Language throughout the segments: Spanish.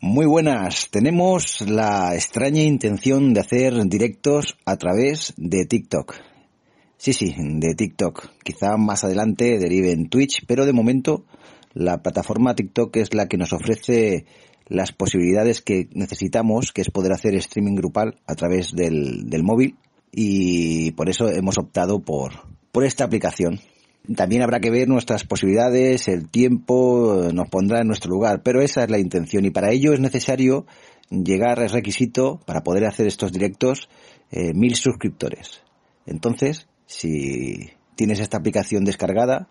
Muy buenas, tenemos la extraña intención de hacer directos a través de TikTok. Sí, de TikTok. Quizá más adelante derive en Twitch, pero de momento la plataforma TikTok es la que nos ofrece las posibilidades que necesitamos, que es poder hacer streaming grupal a través del móvil, y por eso hemos optado por esta aplicación. También habrá que ver nuestras posibilidades, el tiempo nos pondrá en nuestro lugar, pero esa es la intención, y para ello es necesario llegar al requisito para poder hacer estos directos 1,000 suscriptores. Entonces, si tienes esta aplicación descargada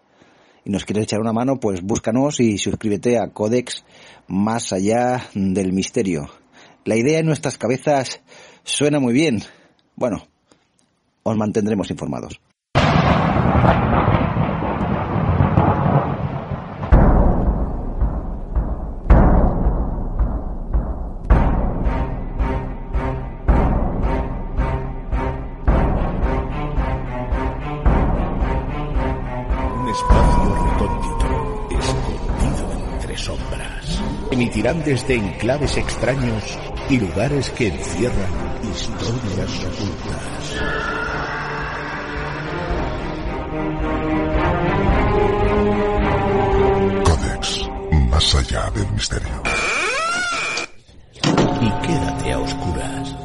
y nos quieres echar una mano, pues búscanos y suscríbete a Codex Más Allá del Misterio. La idea en nuestras cabezas suena muy bien. Bueno, os mantendremos informados. Tirantes de enclaves extraños y lugares que encierran historias ocultas. Codex, más allá del misterio. Y quédate a oscuras,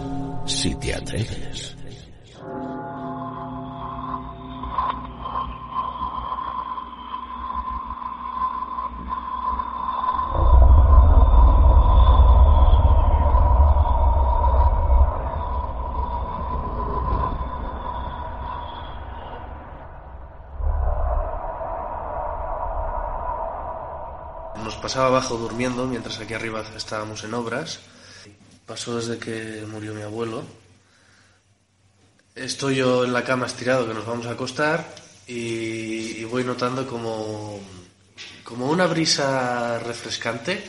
si te atreves. Pasaba abajo durmiendo, mientras aquí arriba estábamos en obras. Pasó desde que murió mi abuelo. Estoy yo en la cama estirado, que nos vamos a acostar, y voy notando como una brisa refrescante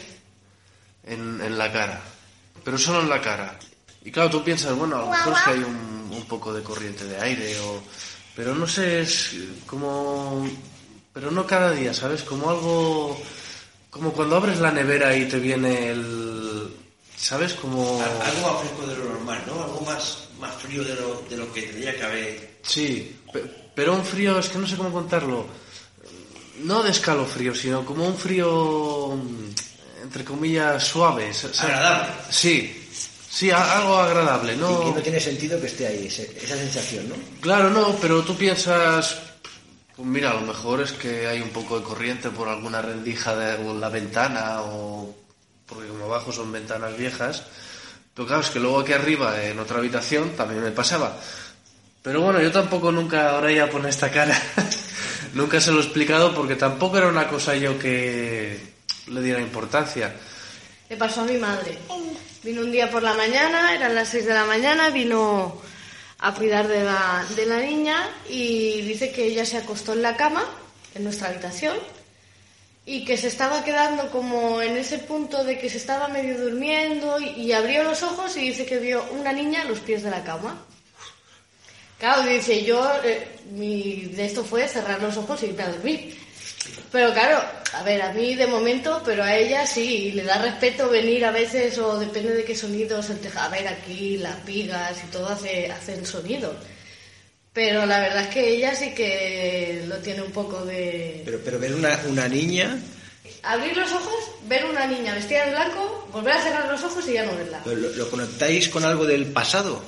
en la cara, pero solo en la cara. Y claro, tú piensas, bueno, a lo mejor es que hay un poco de corriente de aire, pero no sé, es como... Pero no cada día, ¿sabes? Como algo... Como cuando abres la nevera y te viene el... ¿Sabes? Como... Algo más fresco de lo normal, ¿no? Algo más frío de lo que tendría que haber... Sí, pero un frío... Es que no sé cómo contarlo. No de escalofrío, sino como un frío... Entre comillas, suave. Agradable. Sí, algo agradable, ¿no? Y que no tiene sentido que esté ahí, esa sensación, ¿no? Claro, no, pero tú piensas... Pues mira, a lo mejor es que hay un poco de corriente por alguna rendija de la ventana, o porque como abajo son ventanas viejas. Pero claro, es que luego aquí arriba, en otra habitación, también me pasaba. Pero bueno, yo tampoco nunca, ahora ya pone esta cara, nunca se lo he explicado porque tampoco era una cosa yo que le diera importancia. Le pasó a mi madre. Vino un día por la mañana, eran las 6 de la mañana, vino... a cuidar de la niña, y dice que ella se acostó en la cama, en nuestra habitación, y que se estaba quedando como en ese punto de que se estaba medio durmiendo, y abrió los ojos y dice que vio una niña a los pies de la cama. Claro, dice, yo mi de esto fue cerrar los ojos y irme a dormir. Pero claro, a ver, a mí de momento, pero a ella sí, le da respeto venir a veces, o depende de qué sonidos, el tejado, a ver, aquí las vigas y todo hacen sonido. Pero la verdad es que ella sí que lo tiene un poco de... Pero ver una niña... Abrir los ojos, ver una niña vestida de blanco, volver a cerrar los ojos y ya no verla. ¿Lo conectáis con algo del pasado?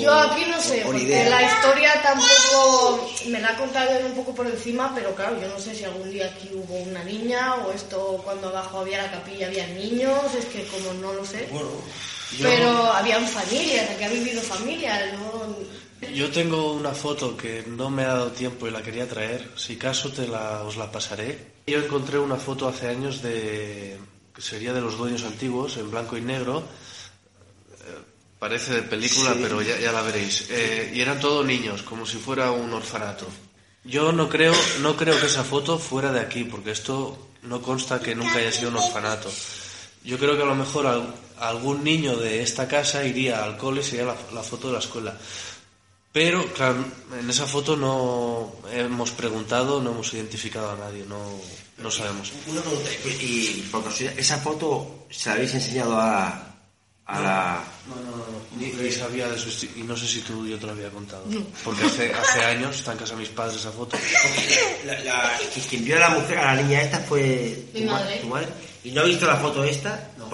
Yo aquí no sé, porque la historia tampoco me la ha contado un poco por encima, pero claro, yo no sé si algún día aquí hubo una niña, o esto cuando abajo había la capilla había niños, es que como no lo sé. Bueno, pero habían familias, aquí ha vivido familias, ¿no? Yo tengo una foto que no me ha dado tiempo y la quería traer, si acaso os la pasaré. Yo encontré una foto hace años que sería de los dueños antiguos, en blanco y negro. Parece de película, sí, pero ya la veréis. Y eran todos niños, como si fuera un orfanato. Yo no creo que esa foto fuera de aquí, porque esto no consta que nunca haya sido un orfanato. Yo creo que a lo mejor algún niño de esta casa iría al cole, sería la foto de la escuela. Pero, claro, en esa foto no hemos preguntado, no hemos identificado a nadie, no sabemos. Una pregunta, y por curiosidad, ¿esa foto se la habéis enseñado a la...? No. Ni sabía de su... Y no sé si tú yo te lo había contado. No. Porque hace años está en casa de mis padres esa foto. Quien vio a la mujer, a la niña esta fue... Mi madre. Tu madre. ¿Y no ha visto la foto esta? No.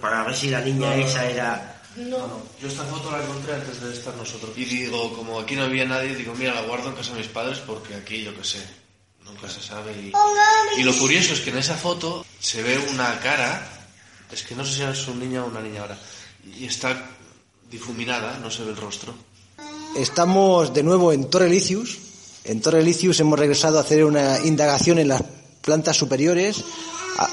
Para ver si la niña esa era... No, yo esta foto la encontré antes de estar nosotros. Y digo, como aquí no había nadie, digo, mira, la guardo en casa de mis padres porque aquí, yo qué sé, nunca se sabe. Y lo curioso es que en esa foto se ve una cara, es que no sé si es un niño o una niña ahora, y está difuminada, no se ve el rostro. Estamos de nuevo en Torrelicius. En Torrelicius hemos regresado a hacer una indagación en las plantas superiores.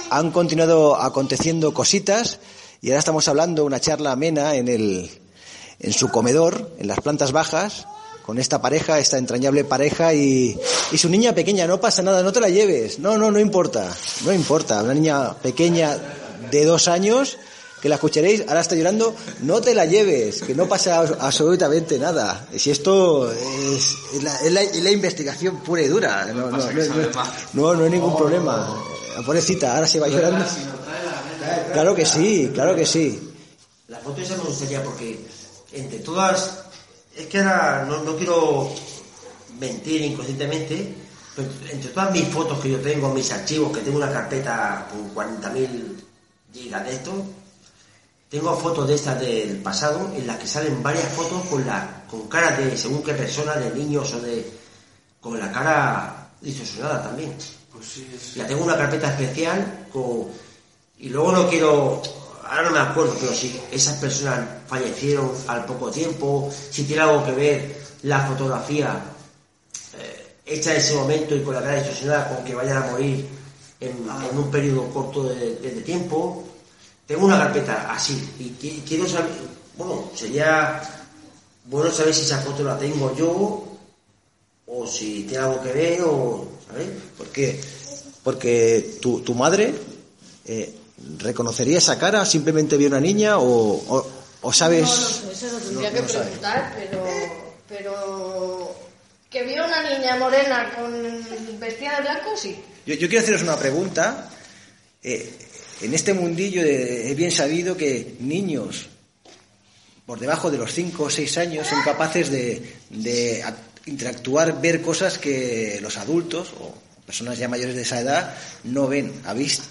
Han continuado aconteciendo cositas. Y ahora estamos hablando una charla amena en su comedor, en las plantas bajas, con esta pareja, esta entrañable pareja y su niña pequeña. No pasa nada, no te la lleves. No importa. Una niña pequeña de 2 años, que la escucharéis, ahora está llorando, no te la lleves, que no pasa absolutamente nada. Si esto es la investigación pura y dura, no hay ningún problema. La pobrecita, ahora se va llorando. Claro que sí. La foto esa me gustaría porque entre todas, es que ahora no quiero mentir inconscientemente, pero entre todas mis fotos que yo tengo, mis archivos, que tengo una carpeta con 40.000 gigas de esto, tengo fotos de estas del pasado en las que salen varias fotos con caras de según qué persona, de niños o con la cara distorsionada también. Pues sí. La tengo una carpeta especial con... Y luego no quiero, ahora no me acuerdo, pero si esas personas fallecieron al poco tiempo, si tiene algo que ver la fotografía hecha en ese momento y con la cara distorsionada con que vayan a morir en un periodo corto de tiempo. Tengo una carpeta así y quiero saber, bueno, sería bueno saber si esa foto la tengo yo o si tiene algo que ver o, ¿sabes? ¿Por qué? Porque tu madre... ¿reconocería esa cara? ¿Simplemente vio una niña? ¿O sabes? No lo sé, eso lo tendría que preguntar, pero que vio una niña morena con vestida de blanco, sí. Yo quiero haceros una pregunta. En este mundillo es bien sabido que niños por debajo de los 5 o 6 años son capaces de interactuar, ver cosas que los adultos o personas ya mayores de esa edad no ven. ¿Habéis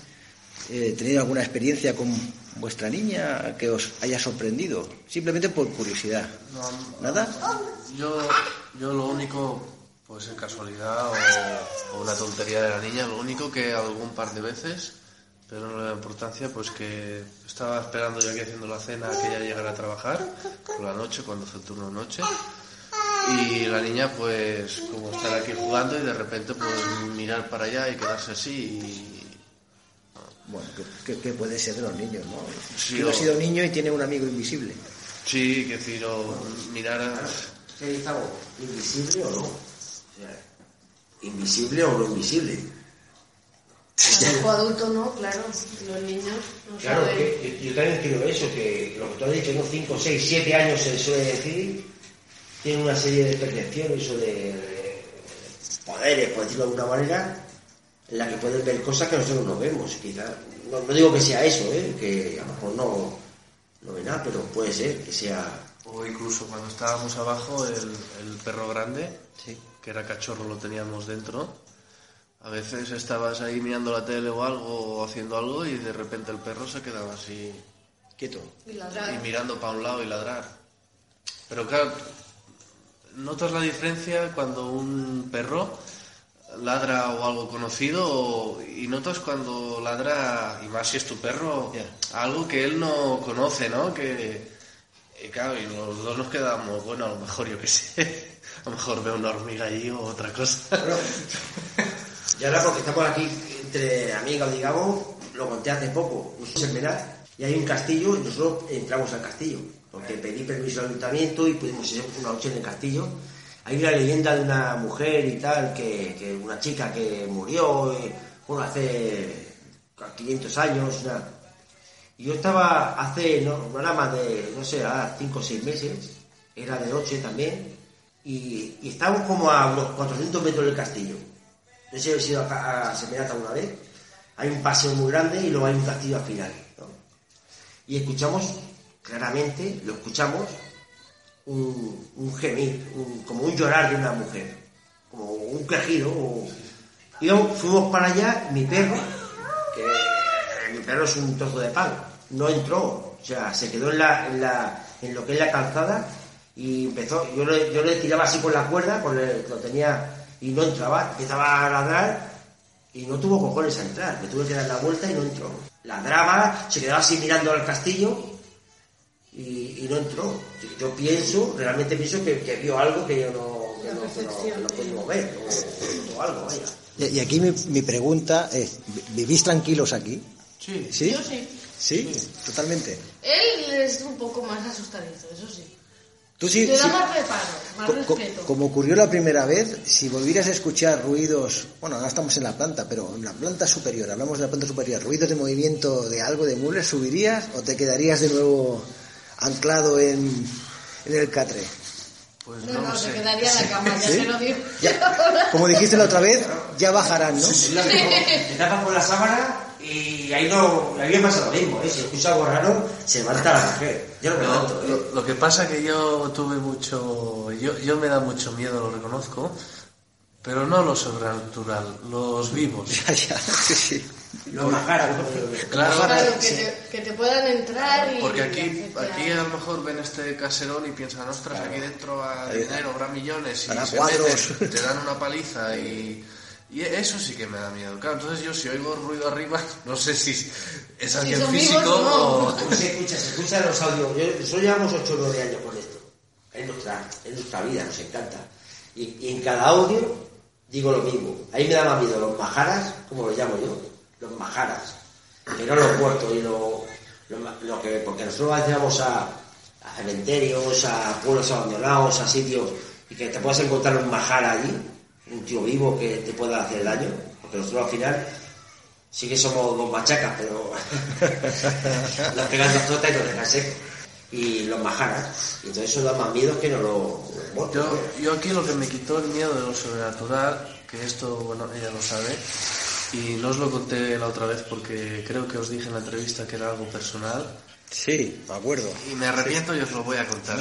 tenido alguna experiencia con vuestra niña que os haya sorprendido? Simplemente por curiosidad. No, ¿nada? Yo lo único, pues en casualidad o una tontería de la niña, lo único que algún par de veces, pero no le da importancia, pues que estaba esperando yo aquí haciendo la cena a que ella llegara a trabajar por la noche, cuando hace el turno noche. Y la niña, pues, como estar aquí jugando y de repente, pues, mirar para allá y quedarse así y... Bueno, que puede ser de los niños, ¿no? Sí, que no ha sido niño y tiene un amigo invisible. Sí, que si mirar a... ¿Qué dice algo? ¿Invisible o no? ¿Invisible o no invisible? Los adultos no, claro. Los niños no claro, saben. Que, yo también creo eso, que lo que tú has dicho, ¿no? 5, 6, 7 años se suele decir, tiene una serie de percepciones o de poderes, por decirlo de alguna manera, en la que pueden ver cosas que nosotros no vemos, quizás. No digo que sea eso, que a lo mejor no ve nada, pero puede ser que sea... O incluso cuando estábamos abajo, el perro grande, sí, que era cachorro, lo teníamos dentro. A veces estabas ahí mirando la tele o algo, o haciendo algo, y de repente el perro se quedaba así... quieto. Y ladrar. Y mirando para un lado y ladrar. Pero claro, notas la diferencia cuando un perro... ladra o algo conocido y notas cuando ladra, y más si es tu perro, algo que él no conoce, ¿no? Que claro, y los dos nos quedamos, bueno, a lo mejor yo qué sé, a lo mejor veo una hormiga allí o otra cosa. Bueno, y ahora porque estamos aquí entre amigos, digamos, lo conté hace poco, Semerata, y hay un castillo y nosotros entramos al castillo, porque pedí permiso al ayuntamiento y pudimos hacer una noche en el castillo. Hay una leyenda de una mujer y tal, que una chica que murió, bueno, hace 500 años, nada. Y yo estaba hace, no era más de, no sé, 5 o 6 meses, era de noche también, y estábamos como a unos 400 metros del castillo. No sé si he ido a Semerata alguna vez. Hay un paseo muy grande y luego hay un castillo al final, ¿no? Y escuchamos, claramente, lo escuchamos, un gemir, como un llorar de una mujer, como un quejido. Fuimos para allá, mi perro, que mi perro es un trozo de palo, no entró, o sea, se quedó en lo que es la calzada y empezó, yo le tiraba así con la cuerda, lo tenía, y no entraba, empezaba a ladrar y no tuvo cojones a entrar, me tuve que dar la vuelta y no entró. Ladraba, se quedaba así mirando al castillo y no entró. Yo realmente pienso que vio algo que yo no pudimos ver, o algo, vaya. Y aquí mi pregunta es, ¿vivís tranquilos aquí? Sí. ¿Sí? Yo sí. ¿Sí? Sí, totalmente. Él es un poco más asustadizo, eso sí. Tú sí, te da más reparo, más respeto. Como ocurrió la primera vez, si volvieras a escuchar ruidos, bueno, ahora estamos en la planta, pero en la planta superior, hablamos de la planta superior, ruidos de movimiento de algo, de muebles, ¿subirías o te quedarías de nuevo anclado en el catre? Pues no sé. Te quedaría en la cama, ya se lo digo. Ya. Como dijiste la otra vez, ya bajarán, ¿no? Sí, lo mismo. Te tapas con la sábana y ahí no, a mí me pasa lo mismo, ¿eh? Si escucha algo raro, se levanta la mujer. Yo no me levanto, ¿eh? Lo que pasa es que yo tuve mucho... Yo me da mucho miedo, lo reconozco, pero no lo sobrenatural, los vivos. Ya, sí, sí. Los majaras, ¿no? Claro, que te puedan entrar y... Porque aquí a lo mejor ven este caserón y piensan, ostras, claro, aquí dentro habrá dinero, habrá millones, y se meten, te dan una paliza y... Y eso sí que me da miedo. Claro, entonces yo si oigo ruido arriba, no sé si es alguien físico o... Se escucha los audios. Nosotros llevamos 8 o 9 años con esto. Es nuestra vida, nos encanta. Y en cada audio digo lo mismo. Ahí me da más miedo los majaras, como los llamo yo, los majaras. Que no los muertos y lo que... Porque nosotros vamos a cementerios, a pueblos abandonados, a sitios... Y que te puedas encontrar un majara allí... un tío vivo que te pueda hacer daño, porque nosotros al final sí que somos dos machacas, pero las pegas las tortas y nos dejan secos, y los majaras, y entonces eso da más miedo que no lo... Yo aquí lo que me quitó el miedo de lo sobrenatural, que esto, bueno, ella lo sabe, y no os lo conté la otra vez porque creo que os dije en la entrevista que era algo personal. Sí, me acuerdo. Y me arrepiento y os lo voy a contar.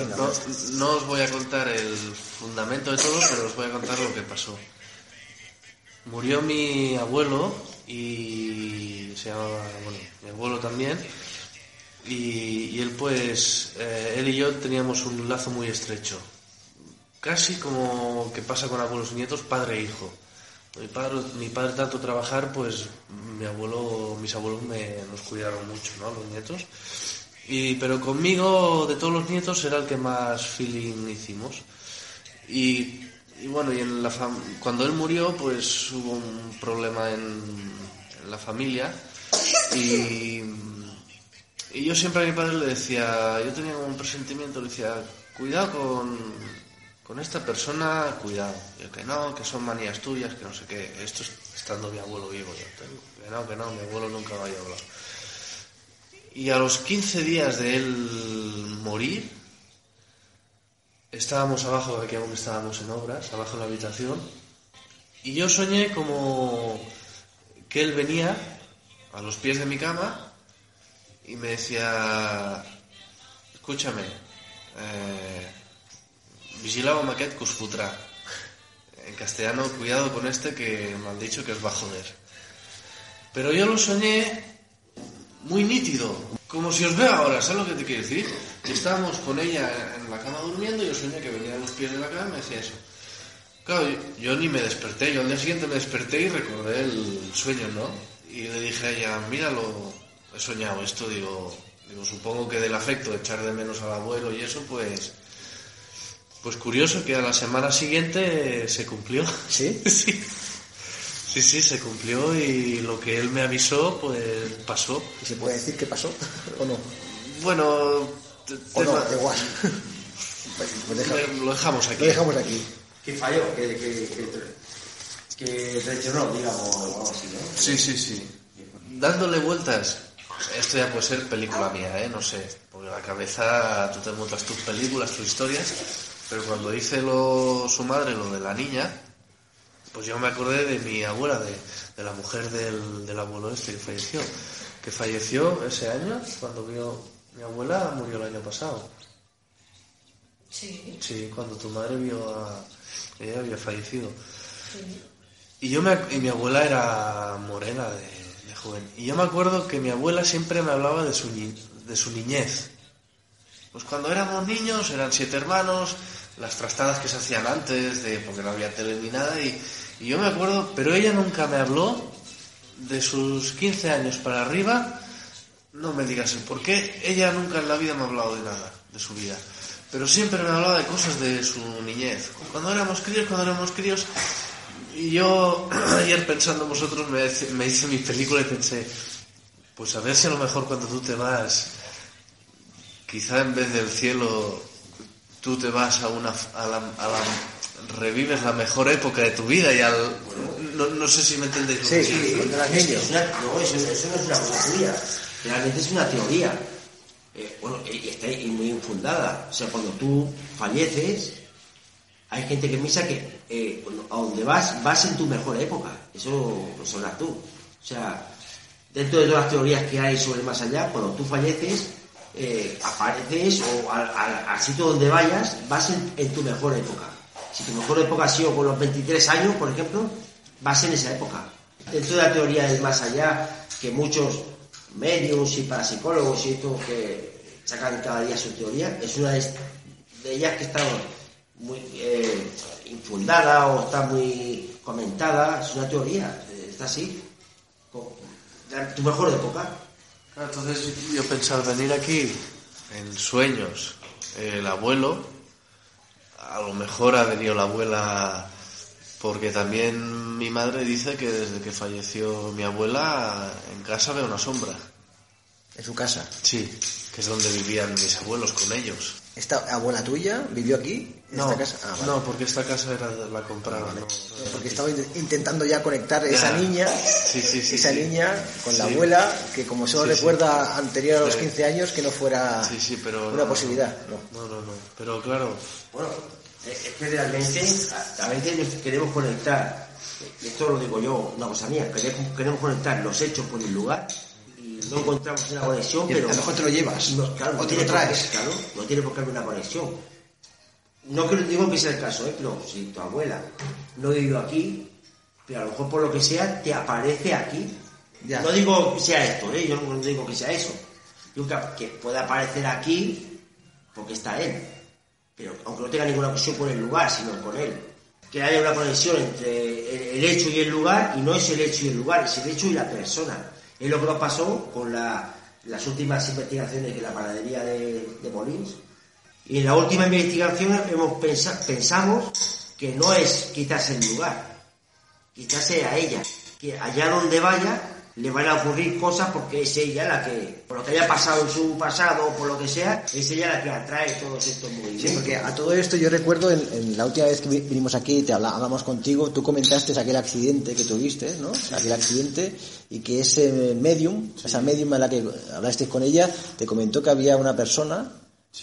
No os voy a contar el fundamento de todo, pero os voy a contar lo que pasó. Murió mi abuelo y se llamaba, bueno, mi abuelo también. Y él pues, él y yo teníamos un lazo muy estrecho. Casi como que pasa con abuelos y nietos, padre e hijo. Mi padre tanto trabajar, pues mis abuelos nos cuidaron mucho, ¿no? Los nietos. Pero conmigo, de todos los nietos, era el que más feeling hicimos. Y bueno, y cuando él murió, pues hubo un problema en la familia. Y yo siempre a mi padre le decía, yo tenía un presentimiento, le decía, cuidado con esta persona, cuidado. Yo que son manías tuyas, que no sé qué. Esto es estando mi abuelo vivo, yo tengo. Que no, mi abuelo nunca me había hablado. Y a los 15 días de él morir, estábamos abajo, aquí aún estábamos en obras, abajo en la habitación, y yo soñé como que él venía a los pies de mi cama y me decía, escúchame, vigilaba maquet cusputra. En castellano, cuidado con este que me han dicho que os va a joder. Pero yo lo soñé muy nítido, como si os veo ahora, ¿sabes lo que te quiero decir? Estábamos con ella en la cama durmiendo y yo soñé que venía a los pies de la cama y me decía eso. Claro, yo ni me desperté, yo al día siguiente me desperté y recordé el sueño, ¿no? Y le dije a ella, míralo, he soñado esto, digo, supongo que del afecto, de echar de menos al abuelo y eso, pues curioso que a la semana siguiente se cumplió. ¿Sí? Sí. Sí, se cumplió y lo que él me avisó, pues pasó. ¿Se puede decir que pasó o no? Bueno, o no, da igual. Pues lo dejamos aquí. Lo dejamos aquí. Que falló, que rellenó, digamos, algo así, ¿no? Sí. Dándole vueltas. Esto ya puede ser película mía, no sé. Porque la cabeza, tú te montas tus películas, tus historias. Pero cuando dice su madre lo de la niña, pues yo me acordé de mi abuela, de la mujer del abuelo este que falleció. Que falleció ese año, cuando mi abuela murió el año pasado. Sí. Sí, cuando tu madre ella había fallecido. Sí. Y mi abuela era morena de joven. Y yo me acuerdo que mi abuela siempre me hablaba de su niñez. Pues cuando éramos niños, eran 7 hermanos, las trastadas que se hacían antes, porque no había tele ni nada, y yo me acuerdo, pero ella nunca me habló de sus 15 años para arriba. No me digas el por qué, ella nunca en la vida me ha hablado de nada, de su vida. Pero siempre me hablaba de cosas de su niñez. Cuando éramos críos, y yo ayer pensando en vosotros me hice mi película y pensé, pues a ver si a lo mejor cuando tú te vas, quizá en vez del cielo, tú te vas revives la mejor época de tu vida y no sé si me entendéis. Sí, cuando eras niño. Eso no es una teoría, realmente es una teoría. Y está muy infundada. O sea, cuando tú falleces, hay gente que piensa que a donde vas en tu mejor época. Eso lo sabrás tú. O sea, dentro de todas las teorías que hay sobre el más allá, cuando tú falleces, apareces o al sitio donde vas en tu mejor época. Si tu mejor época ha sido con los 23 años, por ejemplo, vas en esa época. Dentro de la teoría del más allá, que muchos medios y parapsicólogos y estos que sacan cada día su teoría, es una de ellas que está muy infundada o está muy comentada. Es una teoría, está así, tu mejor época. Entonces yo pensaba venir aquí en sueños, el abuelo, a lo mejor ha venido la abuela, porque también mi madre dice que desde que falleció mi abuela en casa veo una sombra. ¿En su casa? Sí, que es donde vivían mis abuelos con ellos. ¿Esta abuela tuya vivió aquí? En esta casa. Ah, vale. No, porque esta casa la compraron. Vale. No, porque estaba intentando ya conectar esa niña, niña con la abuela, que como solo recuerda anterior a los 15 años, que no fuera pero una posibilidad. No. Pero claro. Bueno, es que realmente queremos conectar, esto lo digo yo, una cosa mía, queremos conectar los hechos por el lugar. No encontramos una conexión, pero a lo mejor te lo llevas, claro, o te lo traes. Claro, no tiene por qué haber una conexión. No que digo que sea el caso, pero si tu abuela no vivió aquí, pero a lo mejor por lo que sea te aparece aquí. Ya. No digo que sea esto, yo no digo que sea eso. Digo que puede aparecer aquí porque está él, pero aunque no tenga ninguna conexión con el lugar, sino con él. Que haya una conexión entre el hecho y el lugar, y no es el hecho y el lugar, es el hecho y la persona. Es lo que nos pasó con las últimas investigaciones de la panadería de Molins. Y en la última investigación pensamos que no es quizás el lugar, quizás sea ella, que allá donde vaya le van a ocurrir cosas porque es ella la que, por lo que haya pasado en su pasado o por lo que sea, es ella la que atrae todos estos movimientos. Sí, porque a todo esto yo recuerdo en la última vez que vinimos aquí, te hablábamos contigo, tú comentaste aquel accidente que tuviste, ¿no? Aquel accidente, y que ese medium, esa medium a la que hablaste con ella, te comentó que había una persona,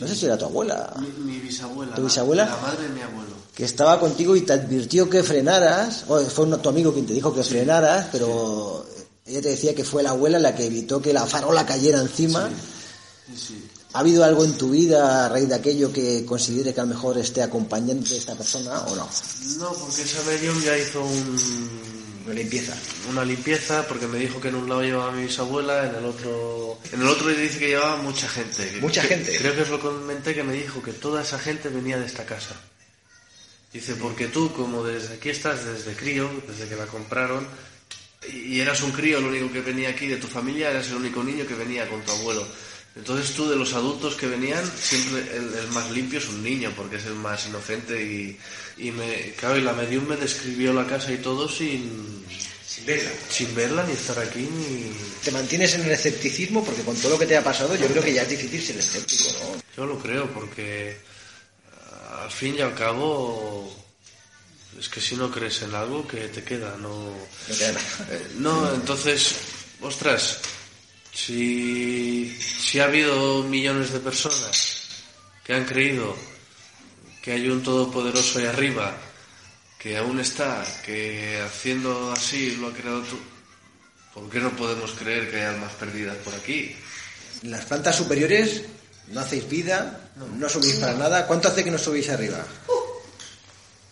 no sé si era tu abuela. Mi bisabuela. ¿Tu bisabuela? La madre de mi abuelo. Que estaba contigo y te advirtió que frenaras, o fue tu amigo quien te dijo que frenaras, pero... Ella te decía que fue la abuela la que evitó que la farola cayera encima. Sí. ¿Ha habido algo en tu vida a raíz de aquello que considere que a lo mejor esté acompañante de esta persona o no? No, porque esa medium ya hizo una limpieza. Una limpieza, porque me dijo que en un lado llevaba a mi bisabuela, en el otro dice que llevaba mucha gente. Mucha gente. Creo que os lo comenté, que me dijo que toda esa gente venía de esta casa. Dice, porque tú, como desde aquí estás, desde crío, desde que la compraron... Y eras un crío, el único que venía aquí de tu familia, eras el único niño que venía con tu abuelo. Entonces tú, de los adultos que venían, siempre el más limpio es un niño, porque es el más inocente. Y la medium me describió la casa y todo sin... Sin verla. Sin verla, ni estar aquí, ni... Te mantienes en el escepticismo porque con todo lo que te ha pasado yo creo que ya es difícil ser escéptico, ¿no? Yo lo creo porque al fin y al cabo es que si no crees en algo, ¿qué te queda? No queda nada. No, entonces, ostras, si ha habido millones de personas que han creído que hay un todopoderoso ahí arriba, que aún está, que haciendo así lo ha creado tú, ¿por qué no podemos creer que hay almas perdidas por aquí? Las plantas superiores no hacéis vida, no subís para nada. ¿Cuánto hace que no subís arriba?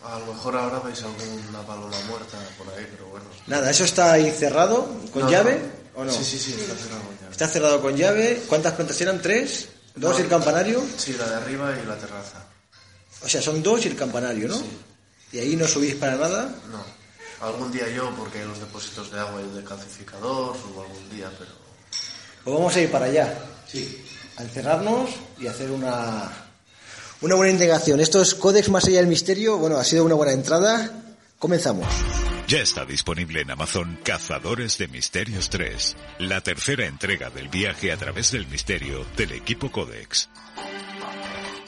A lo mejor ahora veis alguna paloma muerta por ahí, pero bueno. Nada, ¿eso está ahí cerrado con llave o no? Sí, está cerrado con llave. Está cerrado con llave. ¿Cuántas plantas eran? ¿Tres? ¿Dos y el campanario? Sí, la de arriba y la terraza. O sea, son dos y el campanario, ¿no? Sí. ¿Y ahí no subís para nada? No. Algún día yo, porque hay los depósitos de agua y el descalcificador, subo algún día, pero... Pues vamos a ir para allá. Sí. A encerrarnos y hacer una buena integración. Esto es Codex Más Allá del Misterio. Bueno, ha sido una buena entrada. Comenzamos. Ya está disponible en Amazon Cazadores de Misterios 3, la tercera entrega del viaje a través del misterio del equipo Codex.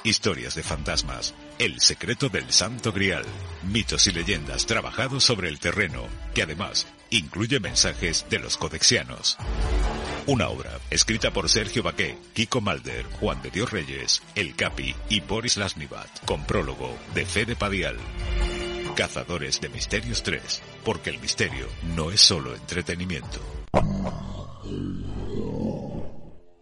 Historias de fantasmas, el secreto del Santo Grial, mitos y leyendas trabajados sobre el terreno, que además incluye mensajes de los codexianos. Una obra escrita por Sergio Baqué, Kiko Malder, Juan de Dios Reyes, El Capi y Boris Lasnivat, con prólogo de Fede Padial. Cazadores de Misterios 3, porque el misterio no es solo entretenimiento.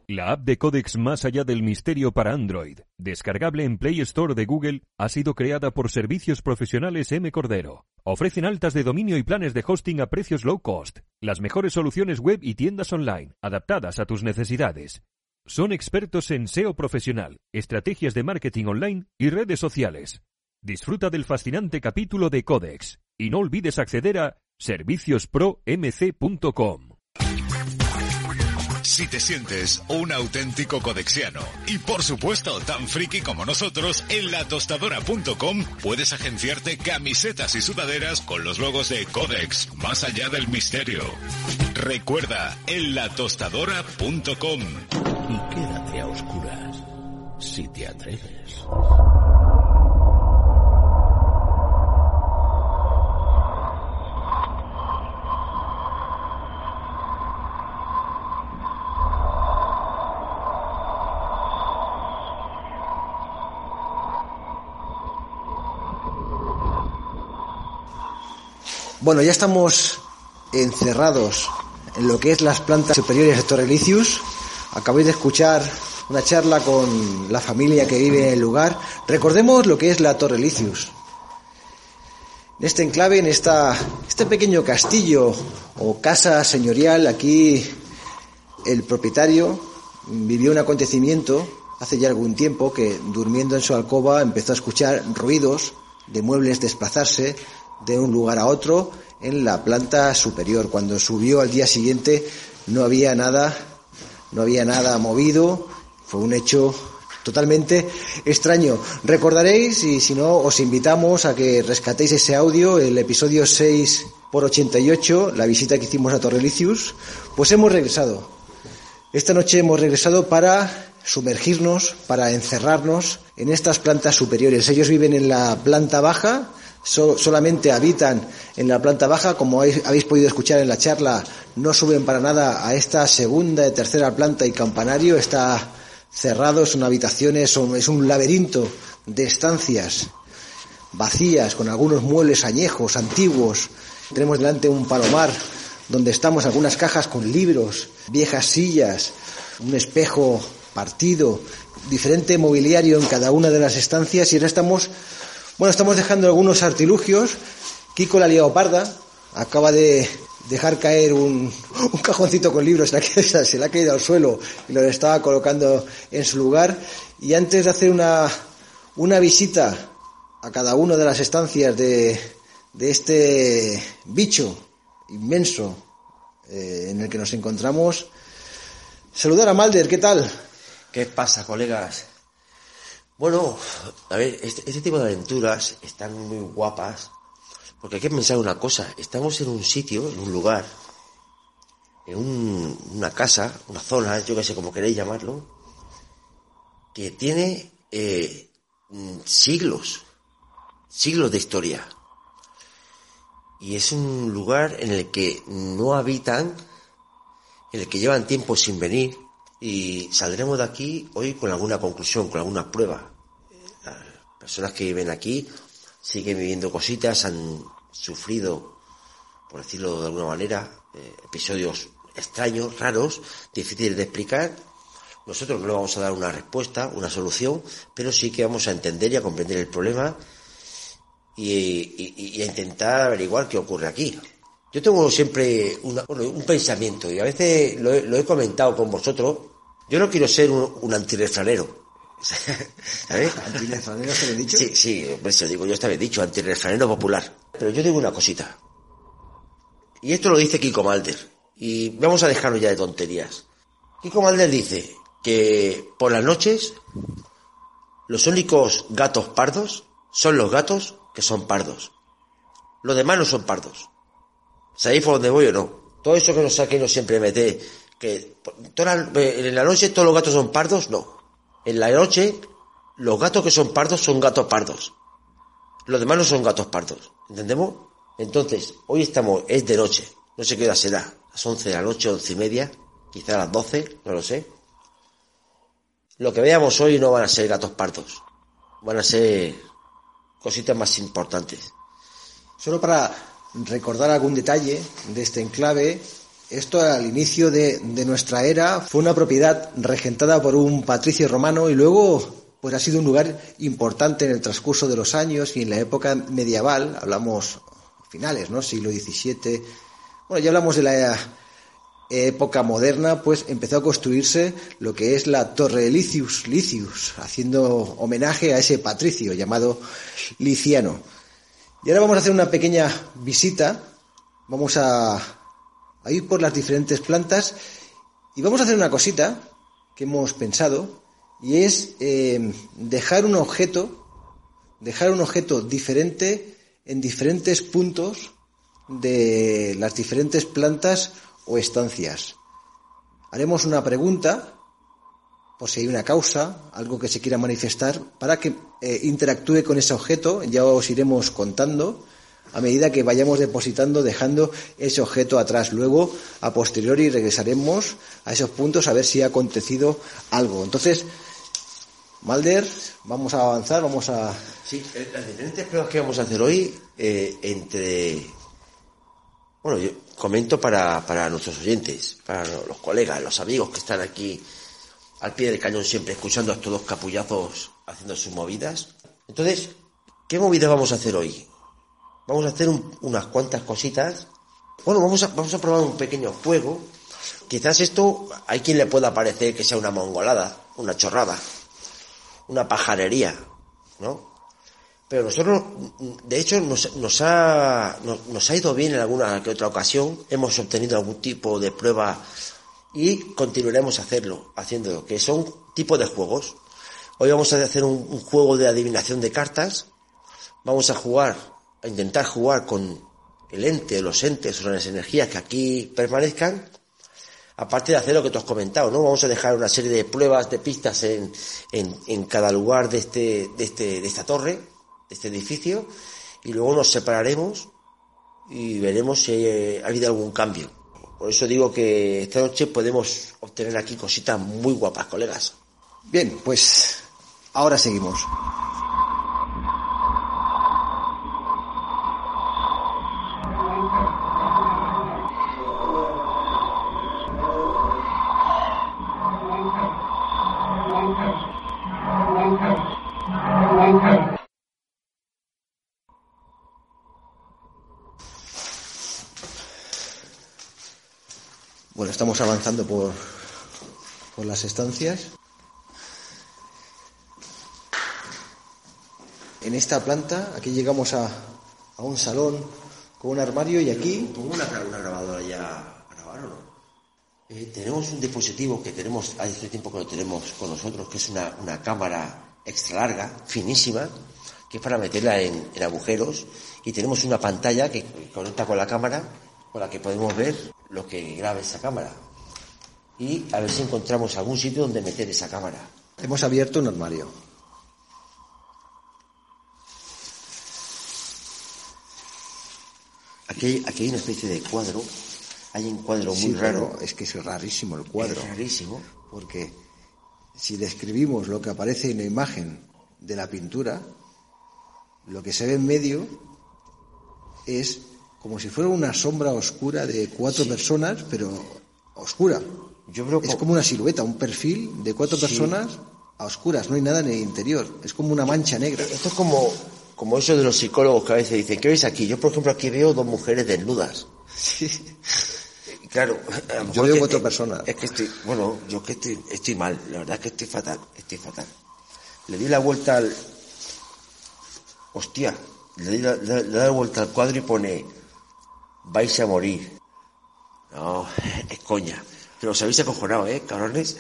La app de Codex Más Allá del Misterio para Android, descargable en Play Store de Google, ha sido creada por Servicios Profesionales M Cordero. Ofrecen altas de dominio y planes de hosting a precios low cost, las mejores soluciones web y tiendas online, adaptadas a tus necesidades. Son expertos en SEO profesional, estrategias de marketing online y redes sociales. Disfruta del fascinante capítulo de Codex y no olvides acceder a serviciospromc.com. Si te sientes un auténtico codexiano y por supuesto tan friki como nosotros, en latostadora.com puedes agenciarte camisetas y sudaderas con los logos de Codex Más Allá del Misterio. Recuerda, en latostadora.com. Y quédate a oscuras, si te atreves. Bueno, ya estamos encerrados en lo que es las plantas superiores de Torrelicius. Acabáis de escuchar una charla con la familia que vive en el lugar. Recordemos lo que es la Torrelicius. En este enclave, en este pequeño castillo o casa señorial, aquí el propietario vivió un acontecimiento hace ya algún tiempo que, durmiendo en su alcoba, empezó a escuchar ruidos de muebles desplazarse de un lugar a otro en la planta superior. Cuando subió al día siguiente no había nada movido. Fue un hecho totalmente extraño. Recordaréis, y si no, os invitamos a que rescatéis ese audio, el episodio 6x88, la visita que hicimos a Torrelicius. Pues hemos regresado. Esta noche hemos regresado para sumergirnos, para encerrarnos en estas plantas superiores. Ellos viven en la planta baja, solamente habitan en la planta baja. Como habéis podido escuchar en la charla, no suben para nada a esta segunda y tercera planta, y campanario está cerrado. Son habitaciones, es un laberinto de estancias vacías con algunos muebles añejos, antiguos. Tenemos delante un palomar donde estamos algunas cajas con libros, viejas sillas, un espejo partido, diferente mobiliario en cada una de las estancias. Y ahora estamos dejando algunos artilugios. Kiko la leoparda acaba de dejar caer un cajoncito con libros, se le ha caído al suelo y lo estaba colocando en su lugar. Y antes de hacer una visita a cada una de las estancias de este bicho inmenso en el que nos encontramos, saludar a Malder. ¿Qué tal? ¿Qué pasa, colegas? Bueno, a ver, este tipo de aventuras están muy guapas Porque hay que pensar una cosa, estamos en un sitio, en un lugar, en una casa, una zona, yo qué sé, como queréis llamarlo, que tiene siglos de historia. Y es un lugar en el que no habitan, en el que llevan tiempo sin venir, y saldremos de aquí hoy con alguna conclusión, con alguna prueba. Las personas que viven aquí siguen viviendo cositas, han sufrido, por decirlo de alguna manera, episodios extraños, raros, difíciles de explicar. Nosotros no le vamos a dar una respuesta, una solución, pero sí que vamos a entender y a comprender el problema y a intentar averiguar qué ocurre aquí. Yo tengo siempre un pensamiento, y a veces lo he comentado con vosotros. Yo no quiero ser un antirrefranero. ¿Sabes? ¿Antirrefranero se lo he dicho? Sí, hombre, se lo digo yo, esta vez dicho, antirrefranero popular. Pero yo digo una cosita. Y esto lo dice Kiko Malder. Y vamos a dejarnos ya de tonterías. Kiko Malder dice que por las noches los únicos gatos pardos son los gatos que son pardos. Los demás no son pardos. ¿Sabéis por dónde voy o no? Todo eso que nos saque no siempre mete. Que en la noche todos los gatos son pardos, no. En la noche los gatos que son gatos pardos. Los demás no son gatos pardos. ¿Entendemos? Entonces, hoy es de noche. No sé qué hora será. Las 11 de la noche, 11:30, quizá a las 12, no lo sé. Lo que veamos hoy no van a ser gatos pardos. Van a ser cositas más importantes. Solo para recordar algún detalle de este enclave, esto al inicio de nuestra era fue una propiedad regentada por un patricio romano y luego pues ha sido un lugar importante en el transcurso de los años y en la época medieval, hablamos finales, ¿no? Siglo XVII, bueno, ya hablamos de la época moderna, pues empezó a construirse lo que es la Torrelicius, haciendo homenaje a ese patricio llamado Liciano. Y ahora vamos a hacer una pequeña visita, vamos a ir por las diferentes plantas y vamos a hacer una cosita que hemos pensado, y es dejar un objeto diferente en diferentes puntos de las diferentes plantas o estancias. Haremos una pregunta, por si hay una causa, algo que se quiera manifestar, para que interactúe con ese objeto. Ya os iremos contando a medida que vayamos dejando ese objeto atrás. Luego, a posteriori, regresaremos a esos puntos a ver si ha acontecido algo. Entonces, Malder, vamos a avanzar, vamos a... Sí, las diferentes pruebas que vamos a hacer hoy, Bueno, yo comento para nuestros oyentes, para los colegas, los amigos que están aquí al pie del cañón siempre escuchando a estos dos capullazos haciendo sus movidas. Entonces, ¿qué movidas vamos a hacer hoy? Vamos a hacer unas cuantas cositas. Bueno, vamos a probar un pequeño juego. Quizás esto, hay quien le pueda parecer que sea una mongolada, una chorrada, una pajarería, ¿no? Pero nosotros, de hecho, nos ha ido bien en alguna que otra ocasión. Hemos obtenido algún tipo de prueba y continuaremos haciéndolo, que son tipos de juegos. Hoy vamos a hacer un juego de adivinación de cartas. Vamos a intentar jugar con el ente, los entes o las energías que aquí permanezcan, aparte de hacer lo que tú has comentado, ¿no? Vamos a dejar una serie de pruebas, de pistas en cada lugar de esta torre, de este edificio, y luego nos separaremos y veremos si ha habido algún cambio. Por eso digo que esta noche podemos obtener aquí cositas muy guapas, colegas. Bien, pues ahora seguimos. Estamos avanzando por las estancias. En esta planta, aquí llegamos a un salón con un armario y aquí... ¿Pongo una grabadora ya a grabar o no? Tenemos un dispositivo que tenemos hace tiempo que lo tenemos con nosotros, que es una cámara extra larga, finísima, que es para meterla en agujeros, y tenemos una pantalla que conecta con la cámara, con la que podemos ver lo que grabe esa cámara, y a ver si encontramos algún sitio donde meter esa cámara. Hemos abierto un armario. Aquí hay una especie de cuadro. Hay un cuadro muy raro. Es que es rarísimo el cuadro. Es rarísimo. Porque si describimos lo que aparece en la imagen de la pintura, lo que se ve en medio es como si fuera una sombra oscura de cuatro personas, pero oscura. Yo creo que es como una silueta, un perfil de cuatro personas a oscuras. No hay nada en el interior. Es como una mancha negra. Esto es como eso de los psicólogos que a veces dicen, ¿qué veis aquí? Yo, por ejemplo, aquí veo dos mujeres desnudas. Sí. Claro. Yo veo cuatro personas. Es que estoy mal. La verdad es que estoy fatal. Le di la vuelta al... Hostia. Le di la vuelta al cuadro y pone, vais a morir. No, es coña. Pero os habéis acojonado, cabrones.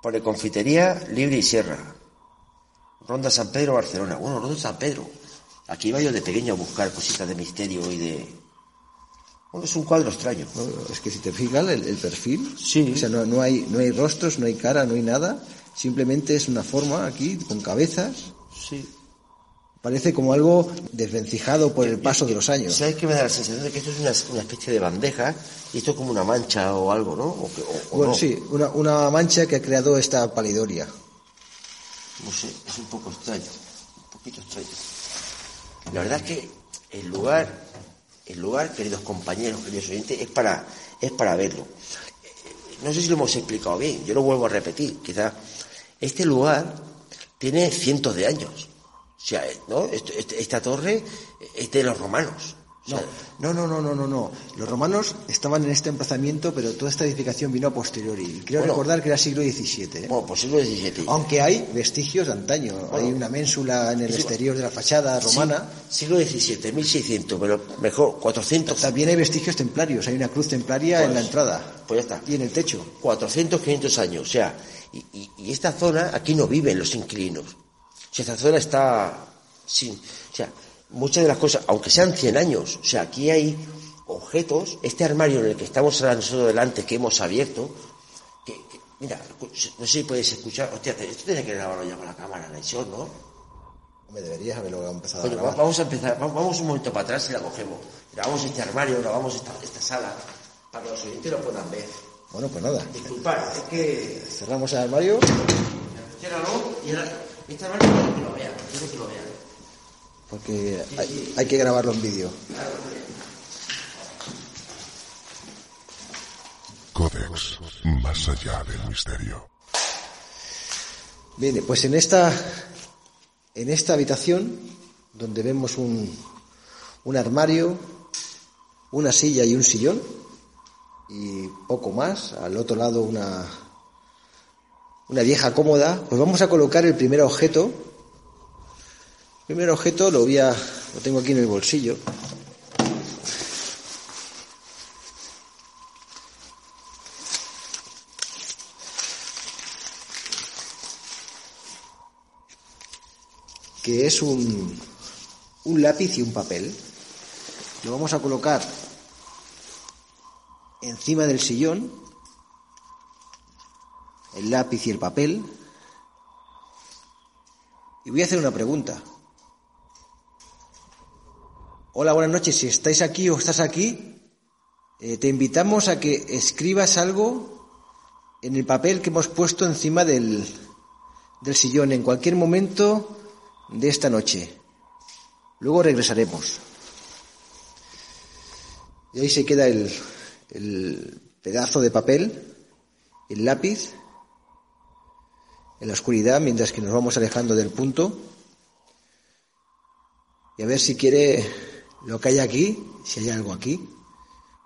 Pone confitería, libre y sierra. Ronda San Pedro, Barcelona. Bueno, Ronda San Pedro. Aquí iba yo de pequeño a buscar cositas de misterio y de... Bueno, es un cuadro extraño. No, es que si te fijas el perfil... Sí. O sea, no hay rostros, no hay cara, no hay nada. Simplemente es una forma aquí, con cabezas. Sí. Parece como algo desvencijado por el paso de los años. ¿Sabes qué me da la sensación de que esto es una especie de bandeja? Y esto es como una mancha o algo, ¿no? Sí, una mancha que ha creado esta palidoria. No sé, es un poco extraño, un poquito extraño. La verdad es que el lugar, queridos compañeros, queridos oyentes, es para verlo. No sé si lo hemos explicado bien, yo lo vuelvo a repetir, quizás. Este lugar tiene cientos de años. O sea, ¿no? Esta torre es de los romanos. O sea, no. Los romanos estaban en este emplazamiento, pero toda esta edificación vino a posteriori. Creo recordar que era siglo XVII. Bueno, pues siglo XVII. Aunque hay vestigios de antaño. Hay una ménsula en el exterior de la fachada romana. Sí, siglo XVII, 1600, pero mejor, 400. También hay vestigios templarios. Hay una cruz templaria en la entrada. Pues ya está. Y en el techo. 400, 500 años. O sea, y esta zona, aquí no viven los inquilinos. O sea, esta zona está... Sí, o sea... Muchas de las cosas, aunque sean 100 años, o sea, aquí hay objetos. Este armario en el que estamos ahora nosotros delante, que hemos abierto, que mira, no sé si podéis escuchar. Hostia, esto tiene que grabarlo ya con la cámara, la edición, ¿no? Me deberías haberlo empezado a grabar. Vamos a empezar, vamos un momento para atrás y la cogemos. Grabamos este armario, grabamos esta sala, para que los oyentes lo puedan ver. Bueno, pues nada. Disculpad, es que... Cerramos el armario. Ciérralo y ahora... Este armario quiero que lo vean. Porque hay que grabarlo en vídeo. Codex, más allá del misterio. Bien, pues en esta habitación, donde vemos un armario, una silla y un sillón, y poco más, al otro lado una vieja cómoda, pues vamos a colocar el primer objeto. El primer objeto lo tengo aquí en el bolsillo. Que es un lápiz y un papel. Lo vamos a colocar encima del sillón. El lápiz y el papel. Y voy a hacer una pregunta. Hola, buenas noches. Si estáis aquí o estás aquí, te invitamos a que escribas algo en el papel que hemos puesto encima del sillón en cualquier momento de esta noche. Luego regresaremos. Y ahí se queda el pedazo de papel, el lápiz, en la oscuridad, mientras que nos vamos alejando del punto. Y a ver si quiere... Lo que hay aquí, si hay algo aquí,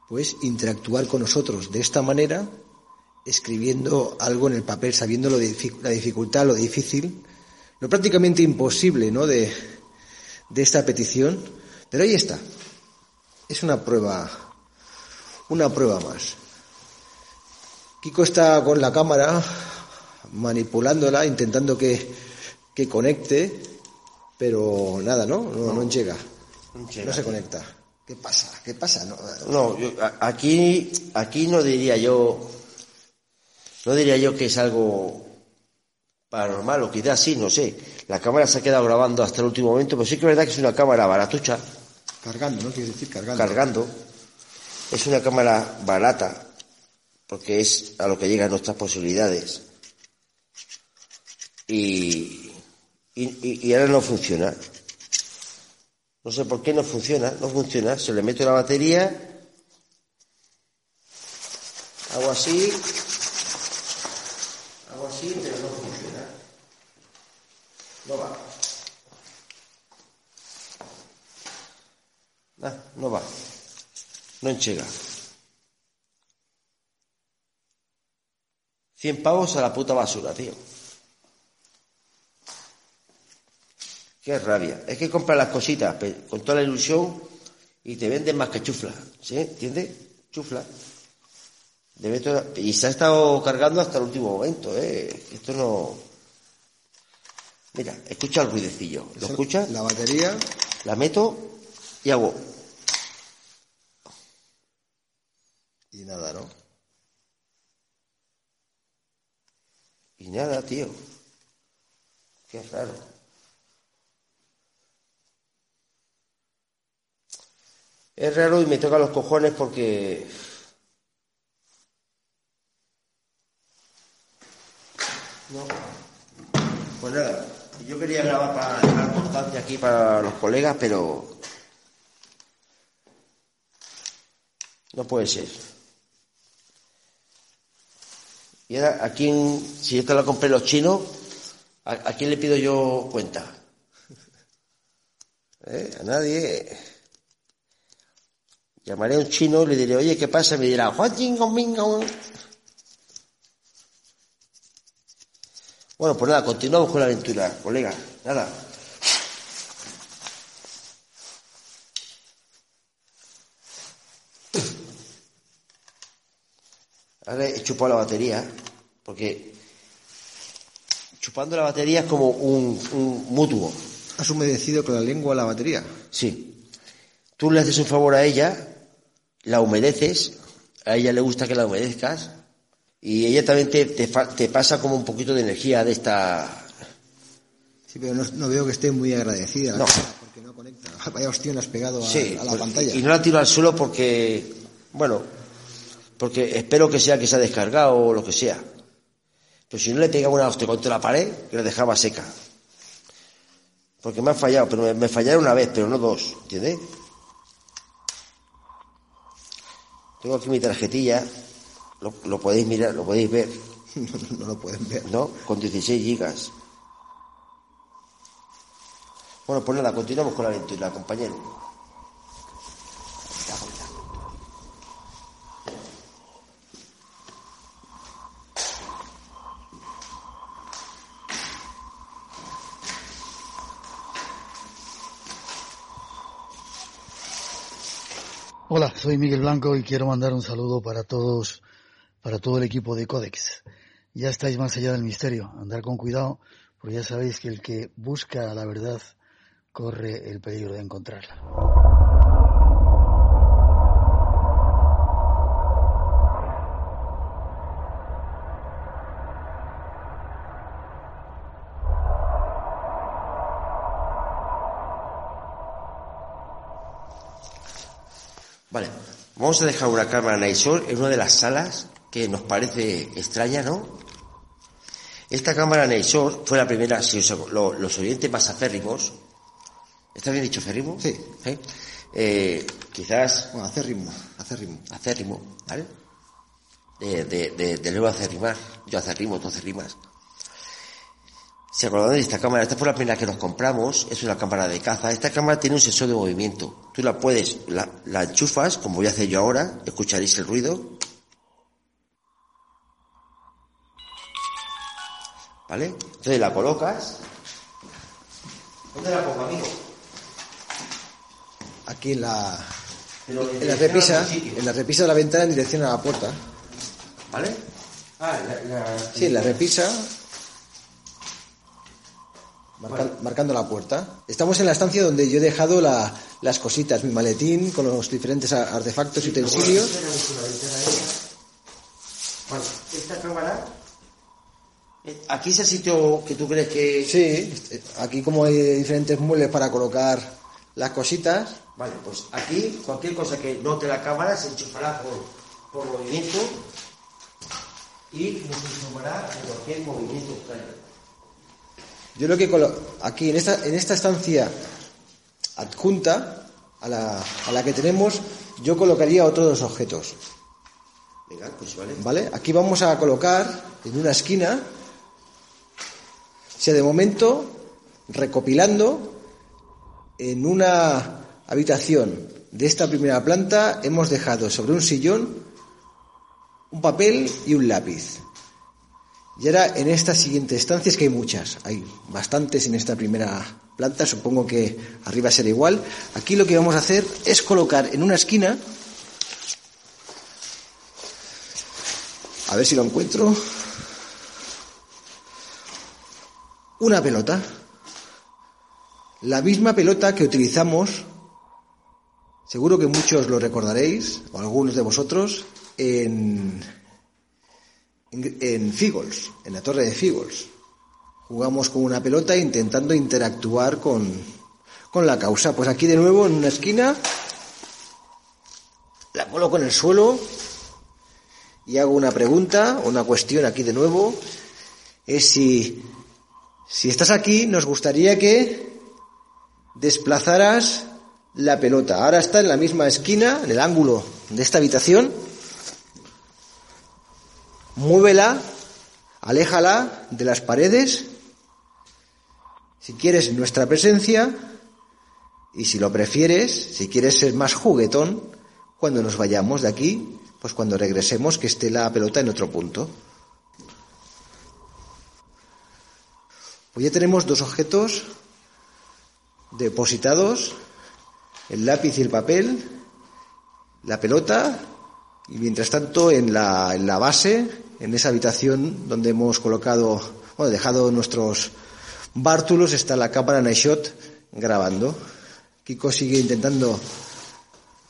pues interactuar con nosotros de esta manera, escribiendo algo en el papel, sabiendo la dificultad, lo difícil, lo prácticamente imposible, ¿no?, de esta petición. Pero ahí está. Es una prueba más. Kiko está con la cámara, manipulándola, intentando que conecte. Pero nada, no llega. No se conecta. ¿Qué pasa? No, yo, aquí no diría yo que es algo paranormal, o quizás sí, no sé. La cámara se ha quedado grabando hasta el último momento, pero sí que es verdad que es una cámara baratucha. Cargando, ¿no? Quiere decir cargando. Es una cámara barata, porque es a lo que llegan nuestras posibilidades. Y ahora no funciona. No sé por qué no funciona. Se le mete la batería, hago así, pero no funciona. No va. No enchega. 100 pavos a la puta basura, tío. Qué rabia. Es que compras las cositas con toda la ilusión y te venden más que chufla. ¿Sí? ¿Entiendes? Chufla. Y se ha estado cargando hasta el último momento, ¿eh? Esto no... Mira, escucha el ruidecillo. ¿Lo escuchas? La batería... La meto y hago... Y nada, ¿no? Y nada, tío. Qué raro. Es raro y me toca los cojones porque... No. Pues nada, yo quería grabar para dejar constancia aquí para los colegas, pero... No puede ser. Y ahora, ¿a quién, si esta la compré los chinos, a quién le pido yo cuenta? A nadie... Llamaré a un chino y le diré, oye, ¿qué pasa? Me dirá, Juan Chingo Mingo. Bueno, pues nada, continuamos con la aventura, colega. Nada. Ahora he chupado la batería, porque chupando la batería es como un mutuo. ¿Has humedecido con la lengua la batería? Sí. Tú le haces un favor a ella... La humedeces, a ella le gusta que la humedezcas, y ella también te pasa como un poquito de energía de esta... Sí, pero no veo que esté muy agradecida. No. Porque no conecta. Vaya hostión, has pegado a la pantalla. Y no la tiro al suelo porque... Bueno, porque espero que sea que se ha descargado o lo que sea. Pero si no le pegaba una hostia contra la pared, que la dejaba seca. Porque me han fallado, pero me fallaron una vez, pero no dos, ¿entiendes? Tengo aquí mi tarjetilla, lo podéis mirar, lo podéis ver. No lo pueden ver. No, con 16 gigas. Bueno, pues nada, continuamos con la aventura, compañero. Hola, soy Miguel Blanco y quiero mandar un saludo para todos, para todo el equipo de Codex. Ya estáis más allá del misterio, andar con cuidado, porque ya sabéis que el que busca la verdad corre el peligro de encontrarla. Vale, vamos a dejar una cámara Naysor en una de las salas que nos parece extraña, ¿no? Esta cámara Naysor fue la primera, si los oyentes pasaférrimos, ¿está bien dicho férrimo? Sí. ¿Eh? Quizás... Bueno, acérrimo, ¿vale? De luego acérrimar, yo acérrimo, tú acérrimas. ¿Se acordaron de esta cámara? Esta fue la primera que nos compramos, es una cámara de caza. Esta cámara tiene un sensor de movimiento. Tú la puedes, la enchufas, como voy a hacer yo ahora, escucharéis el ruido. ¿Vale? Entonces la colocas. ¿Dónde la pongo, amigo? Aquí en la repisa de la ventana en dirección a la puerta. ¿Vale? Ah, en la repisa... Marcando la puerta. Estamos en la estancia donde yo he dejado las cositas, mi maletín con los diferentes artefactos y utensilios. Bueno, esta cámara. ¿Aquí es el sitio que tú crees que...? Sí, aquí como hay diferentes muebles para colocar las cositas. Vale, pues aquí cualquier cosa que note la cámara se enchufará por movimiento y nos informará de cualquier movimiento extraño. Yo lo que aquí, en esta estancia adjunta a la que tenemos, yo colocaría otros dos objetos. Venga, pues vale. ¿Vale? Aquí vamos a colocar en una esquina, de momento, recopilando, en una habitación de esta primera planta, hemos dejado sobre un sillón un papel y un lápiz. Y ahora en estas siguientes estancias, que hay muchas, hay bastantes en esta primera planta, supongo que arriba será igual. Aquí lo que vamos a hacer es colocar en una esquina, a ver si lo encuentro, una pelota. La misma pelota que utilizamos, seguro que muchos lo recordaréis, o algunos de vosotros, en Figols, en la torre de Figols. Jugamos con una pelota intentando interactuar con la causa. Pues aquí de nuevo en una esquina la coloco en el suelo y hago una pregunta, una cuestión aquí de nuevo, es si estás aquí nos gustaría que desplazaras la pelota. Ahora está en la misma esquina, en el ángulo de esta habitación. Muévela, aléjala de las paredes, si quieres nuestra presencia, y si lo prefieres, si quieres ser más juguetón, cuando nos vayamos de aquí, pues cuando regresemos que esté la pelota en otro punto. Pues ya tenemos dos objetos depositados, el lápiz y el papel, la pelota, y mientras tanto en la base, en esa habitación donde hemos colocado, bueno, dejado nuestros bártulos, está la cámara Night Shot grabando. Kiko sigue intentando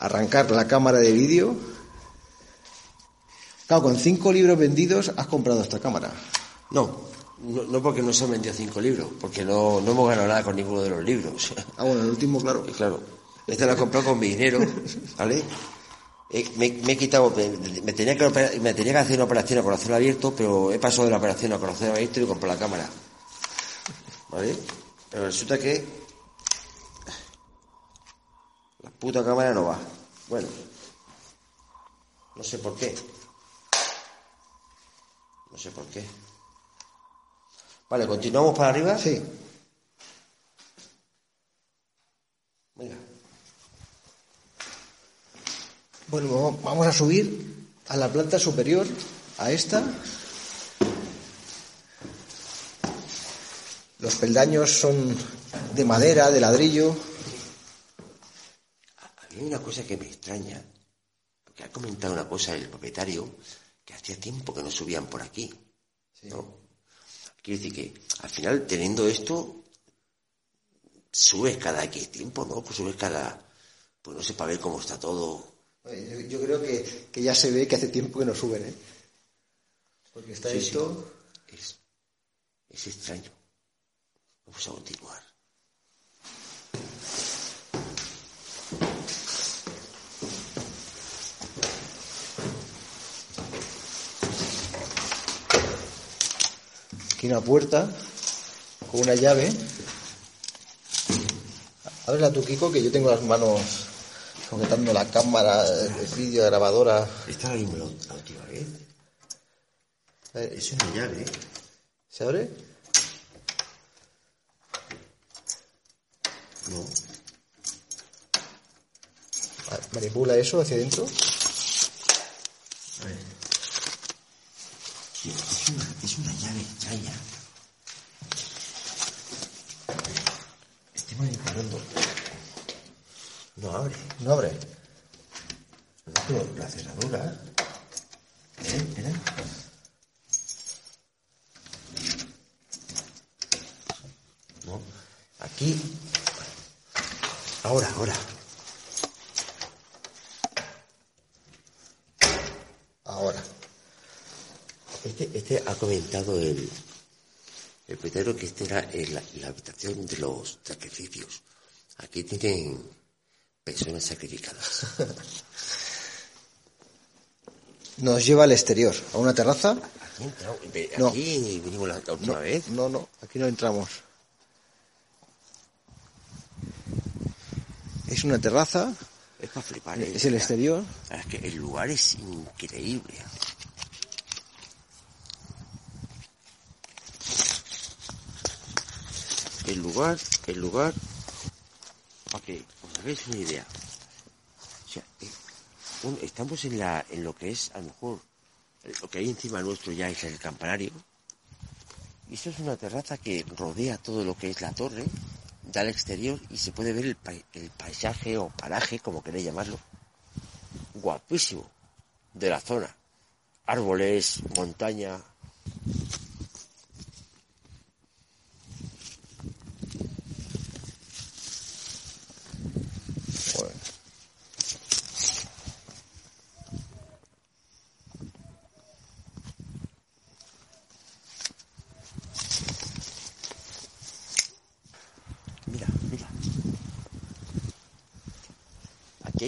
arrancar la cámara de vídeo. Claro, con 5 libros vendidos has comprado esta cámara. No, porque no se han vendido 5 libros, porque no hemos ganado nada con ninguno de los libros. Ah, bueno, el último, claro. Claro, este lo he comprado con mi dinero, ¿vale? Me he quitado, me tenía que hacer una operación a corazón abierto, pero he pasado de la operación a corazón abierto y compré la cámara. ¿Vale? Pero resulta que la puta cámara no va. Bueno, no sé por qué. Vale, ¿continuamos para arriba? Sí. Venga. Bueno, vamos a subir a la planta superior, a esta. Los peldaños son de madera, de ladrillo. Había una cosa que me extraña, porque ha comentado una cosa el propietario, que hacía tiempo que no subían por aquí, ¿no? Quiero decir que, al final, teniendo esto, subes cada X tiempo, ¿no? Pues subes cada... Pues no sé, para ver cómo está todo... Yo creo que ya se ve que hace tiempo que no suben, ¿eh? Porque está esto... Sí. Es extraño. Vamos a continuar. Aquí una puerta con una llave. Ábrela tú, Kiko, que yo tengo las manos... sujetando la cámara, el vídeo, la grabadora. Esta la vimos la última vez. Eso es una llave. ¿Se abre? No. Manipula eso hacia adentro. A ver. Es una llave extraña. Estoy manipulando. No abre. Pero la cerradura. Espera. ¿no? Aquí. Ahora, ahora. Ahora. Este ha comentado el primero que este era la habitación de los sacrificios. Aquí tienen personas sacrificadas. Nos lleva al exterior, a una terraza. Aquí entramos. Aquí vinimos la última vez. No, aquí no entramos. Es una terraza. Es para flipar. Es el exterior. Es que el lugar es increíble. El lugar. Ok, os hagáis una idea. O sea, estamos en lo que es, a lo mejor, lo que hay encima nuestro ya es el campanario. Y esto es una terraza que rodea todo lo que es la torre, da al exterior y se puede ver el paisaje o paraje, como queréis llamarlo, guapísimo, de la zona. Árboles, montaña.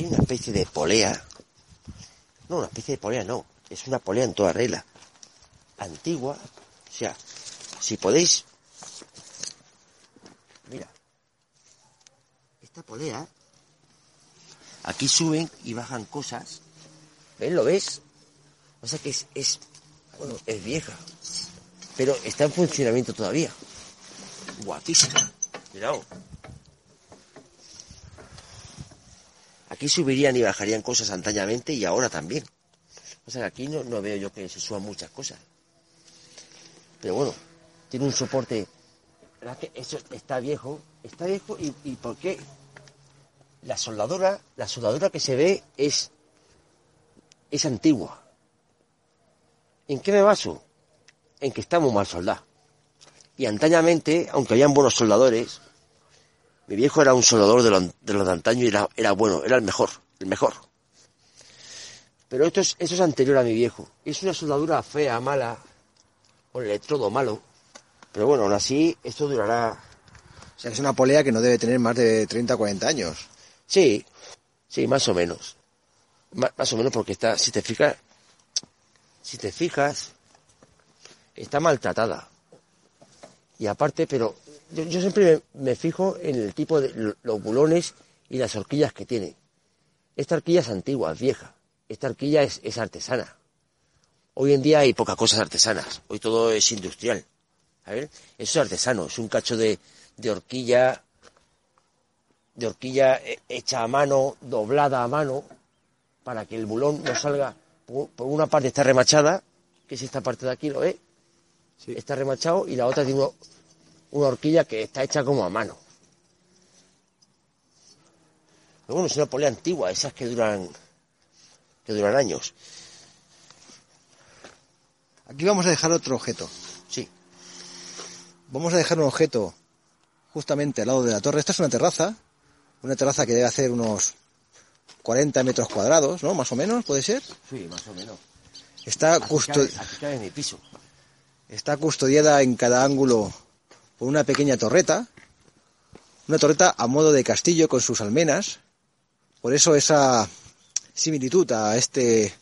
Una especie de polea, es una polea en toda regla, antigua, o sea, si podéis, mira, esta polea, aquí suben y bajan cosas, ¿ves? ¿Lo ves? O sea que es vieja, pero está en funcionamiento todavía, guapísima, mirad. Aquí subirían y bajarían cosas antañamente y ahora también. O sea, aquí no veo yo que se suban muchas cosas. Pero bueno, tiene un soporte. La verdad que eso está viejo y ¿por qué? La soldadura que se ve es antigua. ¿En qué me baso? En que estamos mal soldados. Y antañamente, aunque habían buenos soldadores. Mi viejo era un soldador de los de antaño y era bueno, era el mejor. Pero esto es anterior a mi viejo. Es una soldadura fea, mala, con el electrodo malo. Pero bueno, aún así, esto durará. O sea, que es una polea que no debe tener más de 30 o 40 años. Sí, más o menos. Más o menos porque está, si te fijas, está maltratada. Y aparte, pero... Yo siempre me fijo en el tipo de los bulones y las horquillas que tiene. Esta horquilla es antigua, es vieja. Esta horquilla es artesana. Hoy en día hay pocas cosas artesanas. Hoy todo es industrial. A ver, eso es artesano. Es un cacho de horquilla. De horquilla hecha a mano, doblada a mano. Para que el bulón no salga. Por una parte está remachada. Que es esta parte de aquí, ¿lo ves? Sí. Está remachado y la otra tiene una horquilla que está hecha como a mano. Pero bueno, es una polea antigua, esas que duran años. Aquí vamos a dejar otro objeto. Sí. Vamos a dejar un objeto justamente al lado de la torre. Esta es una terraza que debe hacer unos 40 metros cuadrados, ¿no? Más o menos, ¿puede ser? Sí, más o menos. Aquí cabe mi piso. Está custodiada en cada ángulo por una pequeña torreta, a modo de castillo con sus almenas, por eso esa similitud a este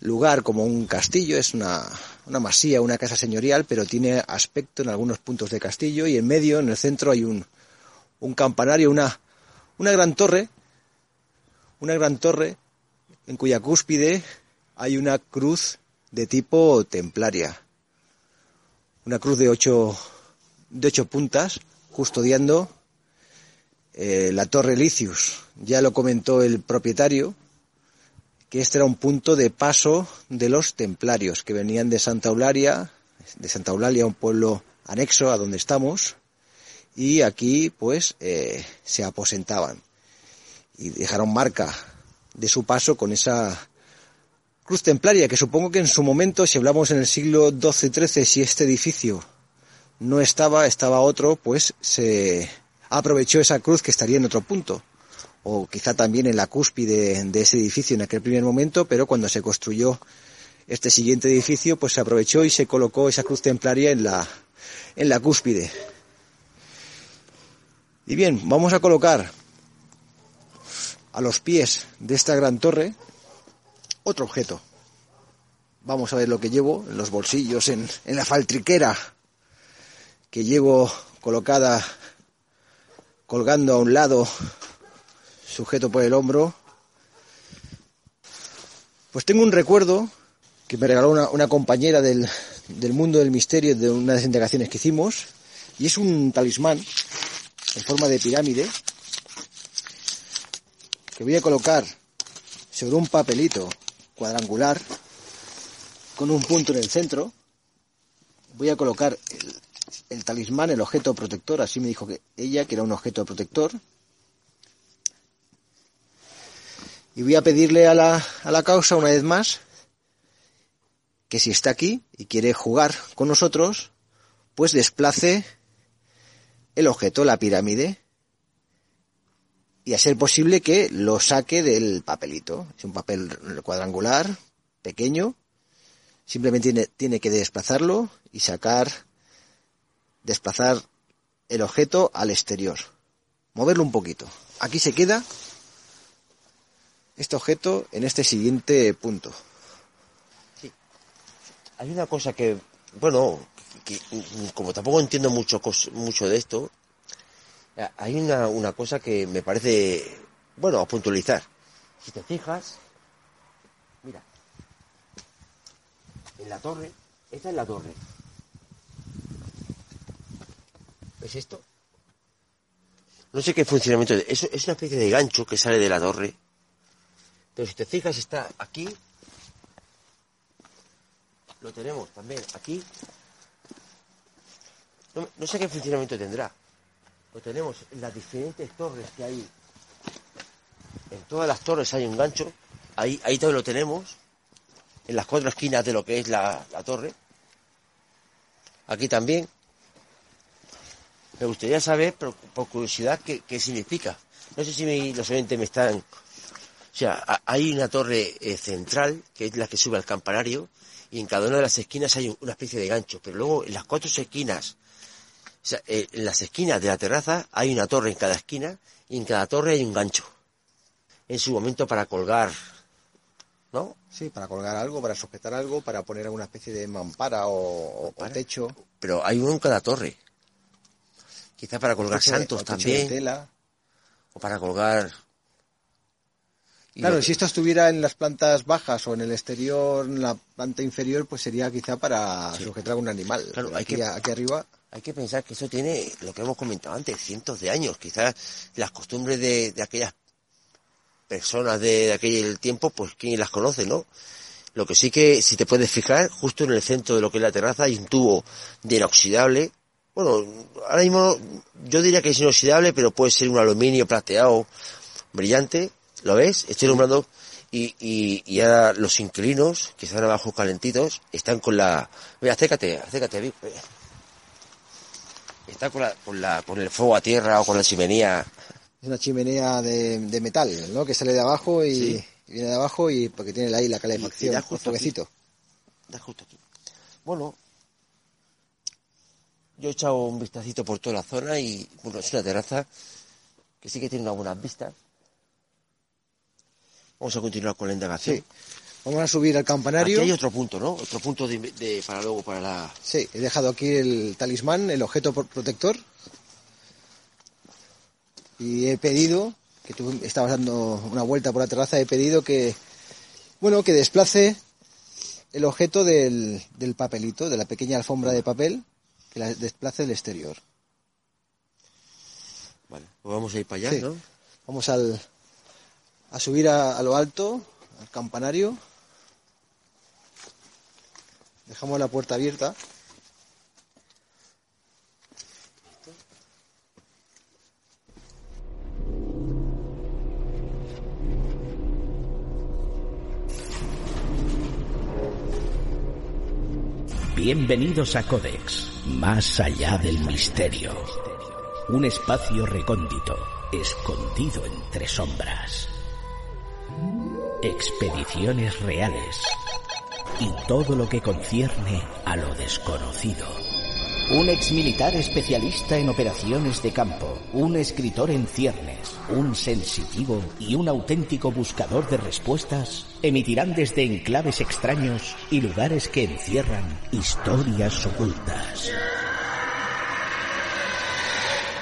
lugar como un castillo, es una masía, una casa señorial, pero tiene aspecto en algunos puntos de castillo y en medio, en el centro, hay un campanario, una gran torre en cuya cúspide hay una cruz de tipo templaria, una cruz de ocho puntas, custodiando la Torrelicius. Ya lo comentó el propietario, que este era un punto de paso de los templarios, que venían de Santa Eulalia, un pueblo anexo a donde estamos, y aquí pues se aposentaban y dejaron marca de su paso con esa cruz templaria, que supongo que en su momento, si hablamos en el siglo XII y XIII, si este edificio no estaba, estaba otro, pues se aprovechó esa cruz que estaría en otro punto, o quizá también en la cúspide de ese edificio en aquel primer momento, pero cuando se construyó este siguiente edificio, pues se aprovechó y se colocó esa cruz templaria en la cúspide. Y bien, vamos a colocar a los pies de esta gran torre otro objeto. Vamos a ver lo que llevo en los bolsillos, en la faltriquera que llevo colocada, colgando a un lado, sujeto por el hombro. Pues tengo un recuerdo que me regaló una compañera del mundo del misterio de unas desintegraciones que hicimos, y es un talismán en forma de pirámide que voy a colocar sobre un papelito cuadrangular con un punto en el centro. Voy a colocar el talismán, el objeto protector, así me dijo que ella, que era un objeto protector. Y voy a pedirle a la causa una vez más que si está aquí y quiere jugar con nosotros, pues desplace el objeto, la pirámide, y a ser posible que lo saque del papelito. Es un papel cuadrangular, pequeño, simplemente tiene que desplazarlo y desplazar el objeto al exterior, moverlo un poquito. Aquí se queda este objeto en este siguiente punto. Hay una cosa que, bueno, que como tampoco entiendo mucho de esto, hay una cosa que me parece, bueno, a puntualizar. Si te fijas, mira, en la torre, esta es la torre. ¿Ves esto? No sé qué funcionamiento es una especie de gancho que sale de la torre. Pero si te fijas, está aquí. Lo tenemos también aquí. No sé qué funcionamiento tendrá. Lo tenemos en las diferentes torres que hay. En todas las torres hay un gancho. Ahí también lo tenemos. En las cuatro esquinas de lo que es la torre. Aquí también. Me gustaría saber, por curiosidad, qué significa. No sé si los oyentes me están... O sea, hay una torre central, que es la que sube al campanario, y en cada una de las esquinas hay una especie de gancho, pero luego en las cuatro esquinas, o sea, en las esquinas de la terraza hay una torre en cada esquina, y en cada torre hay un gancho. En su momento para colgar, ¿no? Sí, para colgar algo, para sujetar algo, para poner alguna especie de mampara o techo. Pero hay uno en cada torre. Quizá para colgar santos también. Tela. O para colgar... Claro, si esto estuviera en las plantas bajas o en el exterior, en la planta inferior, pues sería quizá para sujetar a algún animal. Claro, aquí arriba hay que pensar que eso tiene, lo que hemos comentado antes, cientos de años. Quizás las costumbres de aquellas personas de aquel tiempo, pues quién las conoce, ¿no? Lo que sí que, si te puedes fijar, justo en el centro de lo que es la terraza hay un tubo de inoxidable. Bueno, ahora mismo yo diría que es inoxidable, pero puede ser un aluminio plateado brillante. ¿Lo ves? Estoy nombrando y ahora los inquilinos que están abajo calentitos están con la... Mira, acércate, Vic. Está con el fuego a tierra o con la chimenea. Es una chimenea de metal, ¿no? Que sale de abajo y viene de abajo y porque tiene ahí la calefacción, el fueguecito. Da justo aquí. Bueno, yo he echado un vistacito por toda la zona y, bueno, es una terraza que sí que tiene unas buenas vistas. Vamos a continuar con la indagación. Sí. Vamos a subir al campanario. Aquí hay otro punto, ¿no? Otro punto para luego, para la... Sí, he dejado aquí el talismán, el objeto protector. Y he pedido, que tú estabas dando una vuelta por la terraza, he pedido que desplace el objeto del papelito, de la pequeña alfombra de papel, que la desplace del exterior. Vale, pues vamos a ir para allá, sí. ¿No? Vamos a subir a lo alto, al campanario. Dejamos la puerta abierta. Bienvenidos a Codex, más allá del misterio. Un espacio recóndito, escondido entre sombras. Expediciones reales y todo lo que concierne a lo desconocido. Un exmilitar especialista en operaciones de campo, un escritor en ciernes, un sensitivo y un auténtico buscador de respuestas emitirán desde enclaves extraños y lugares que encierran historias ocultas.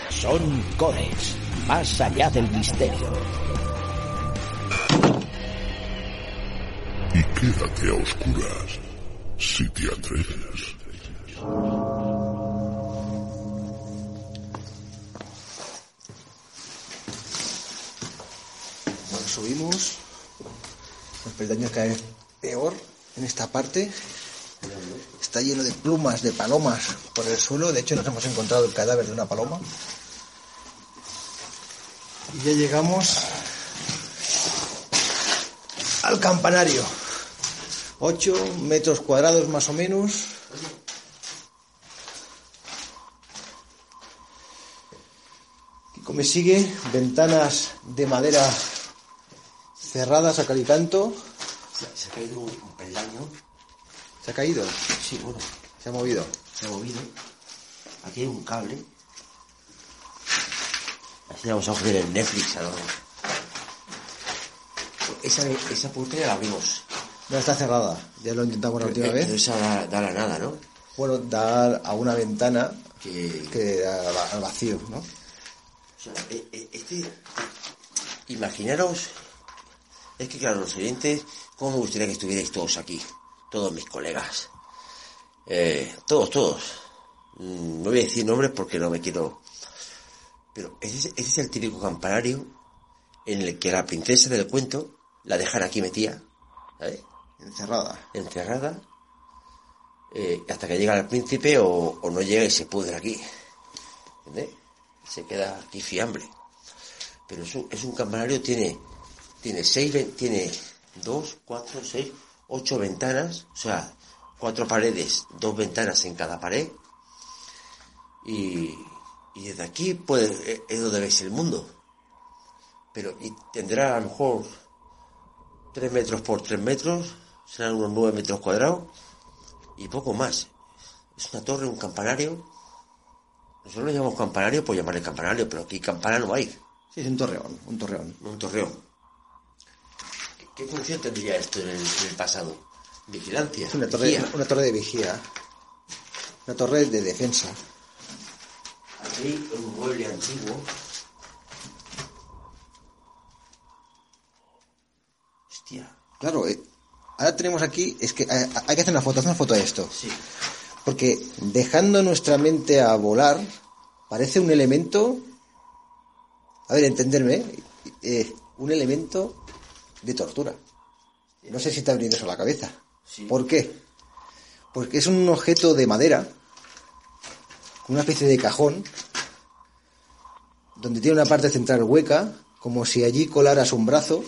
Son Codex, más allá del misterio. Y quédate a oscuras, si te atreves. Subimos, los peldaños caen peor en esta parte, está lleno de plumas, de palomas por el suelo, de hecho nos hemos encontrado el cadáver de una paloma y ya llegamos al campanario, 8 metros cuadrados más o menos. Kiko me sigue, ventanas de madera cerradas a calicanto. Se ha caído un peldaño. ¿Se ha caído? Sí, bueno. ¿Se ha movido? Se ha movido. Aquí hay un cable. Así le vamos a coger el Netflix a lo... Esa puerta ya la abrimos. No, está cerrada. Ya lo intentamos la última vez. Pero esa da la nada, ¿no? Bueno, da a una ventana que da al vacío, ¿no? O sea, imaginaros... Es que claro, los oyentes, cómo me gustaría que estuvierais todos aquí, todos mis colegas, todos. No voy a decir nombres porque no me quiero... Pero ese es el típico campanario en el que la princesa del cuento la dejan aquí metida, ¿sabes? Encerrada. Hasta que llega el príncipe o no llega y se pudre aquí, ¿entiendes? Se queda aquí fiambre. Pero es un campanario, tiene 2, 4, 6, 8 ventanas, o sea, 4 paredes, 2 ventanas en cada pared. Y desde aquí, pues, es donde veis el mundo. Pero y tendrá a lo mejor 3 metros por 3 metros, serán unos 9 metros cuadrados y poco más. Es una torre, un campanario. Nosotros lo llamamos campanario por llamarle campanario, pero aquí campana no hay. Sí, es un torreón. ¿Qué función tendría esto en el pasado? Vigilancia. Una torre de vigía. Una torre de defensa. Aquí hay un mueble antiguo. Hostia. Claro, ahora tenemos aquí... Es que hay que hacer una foto de esto. Sí. Porque dejando nuestra mente a volar, parece un elemento... A ver, entenderme. Un elemento... de tortura. No sé si te ha venido eso a la cabeza. Sí. ¿Por qué? Porque es un objeto de madera, una especie de cajón, donde tiene una parte central hueca, como si allí colaras un brazo,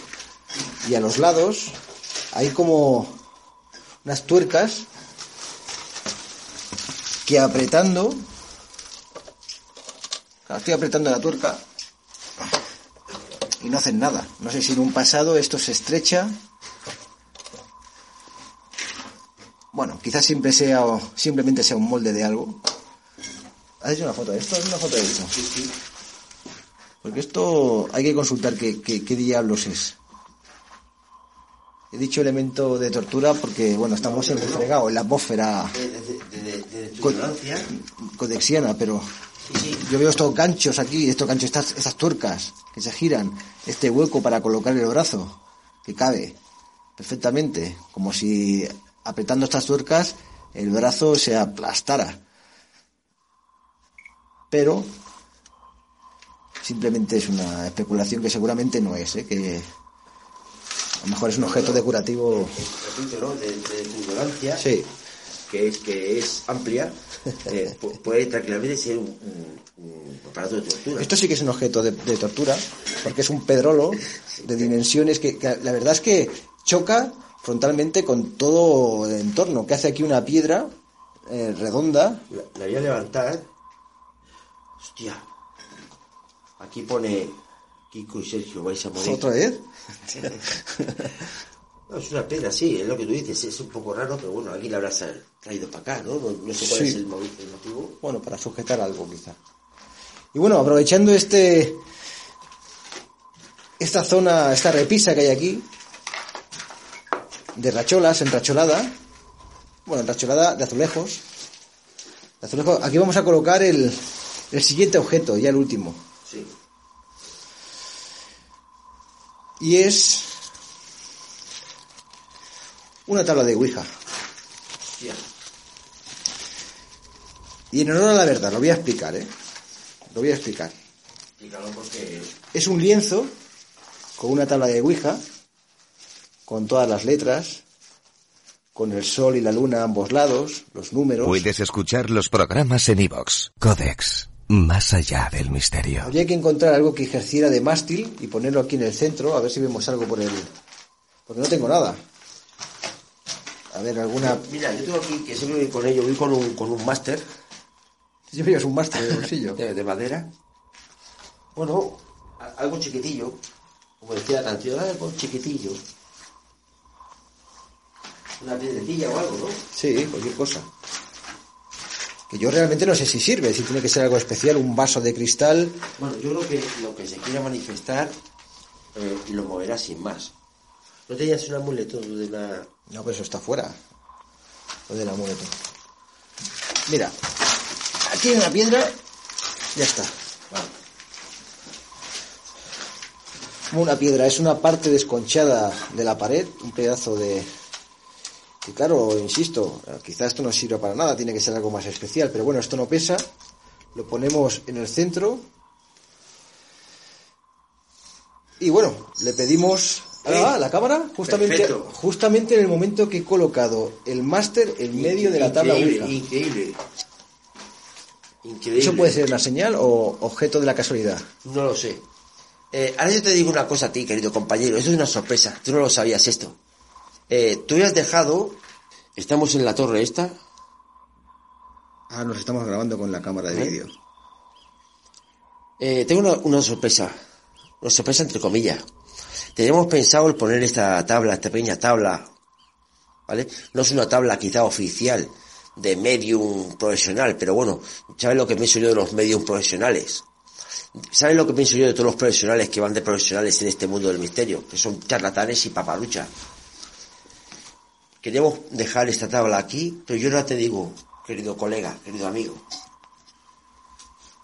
y a los lados hay como unas tuercas que estoy apretando la tuerca. Y no hacen nada. No sé si en un pasado esto se estrecha. Bueno, quizás simplemente sea un molde de algo. ¿Has hecho una foto de esto? ¿Has hecho una foto de esto? Sí. Porque esto hay que consultar qué diablos es. He dicho elemento de tortura porque, bueno, estamos entregados en la atmósfera codexiana, pero... Sí. Yo veo estos ganchos, estas tuercas que se giran, este hueco para colocar el brazo, que cabe perfectamente, como si apretando estas tuercas el brazo se aplastara. Pero simplemente es una especulación que seguramente no es, que a lo mejor es un objeto decorativo. De ignorancia. Sí. Que es amplia, puede tranquilamente ser un aparato de tortura. Esto sí que es un objeto de tortura, porque es un pedrolo de dimensiones que la verdad es que choca frontalmente con todo el entorno. ¿Qué hace aquí una piedra redonda. La voy a levantar. Hostia. Aquí pone Kiko y Sergio, vais a morir. ¿Otra vez? No, es una pena, sí, es lo que tú dices, es un poco raro, pero bueno, aquí la habrás traído para acá, ¿no? No sé cuál sí. Es el motivo. Bueno, para sujetar algo, quizá. Y bueno, aprovechando esta zona, esta repisa que hay aquí, de racholas, enracholada de azulejos. Aquí vamos a colocar el siguiente objeto, ya el último. Sí. Y es una tabla de Ouija. Hostia. Y en honor a la verdad, lo voy a explicar, Explícalo porque... Es un lienzo con una tabla de Ouija, con todas las letras, con el sol y la luna a ambos lados, los números... Puedes escuchar los programas en iVoox. Codex, más allá del misterio. Habría que encontrar algo que ejerciera de mástil y ponerlo aquí en el centro, a ver si vemos algo por el... Porque no tengo nada. A ver, alguna... Mira, yo tengo aquí, que siempre voy con ello, voy con un máster. Yo llevas un máster de bolsillo. De madera. Bueno, algo chiquitillo. Como decía la canción, algo chiquitillo. Una piedrecilla o algo, ¿no? Sí, cualquier cosa. Que yo realmente no sé si sirve, si tiene que ser algo especial, un vaso de cristal. Bueno, yo creo que lo que se quiera manifestar lo moverá sin más. ¿No tenías un amuleto de la...? No, pero eso está fuera. Lo del amuleto. Mira, aquí hay una piedra. Ya está. Vale. Una piedra, es una parte desconchada de la pared, un pedazo de... Y claro, insisto, quizás esto no sirva para nada, tiene que ser algo más especial, pero bueno, esto no pesa, lo ponemos en el centro y bueno, le pedimos a la cámara, justamente en el momento que he colocado el máster en medio de la tabla Ouija. Increíble. ¿Eso puede ser una señal o objeto de la casualidad? No lo sé. Ahora yo te digo una cosa a ti, querido compañero, esto es una sorpresa, tú no lo sabías esto. Tú ya has dejado... ¿Estamos en la torre esta? Ah, nos estamos grabando con la cámara de vídeo. Tengo una sorpresa. Una sorpresa entre comillas. Teníamos pensado el poner esta pequeña tabla, ¿vale? No es una tabla quizá oficial de medium profesional, pero bueno, ¿sabes lo que pienso yo de los medium profesionales? ¿Sabes lo que pienso yo de todos los profesionales que van de profesionales en este mundo del misterio? Que son charlatanes y paparruchas. Queríamos dejar esta tabla aquí, pero yo ahora te digo, querido colega, querido amigo,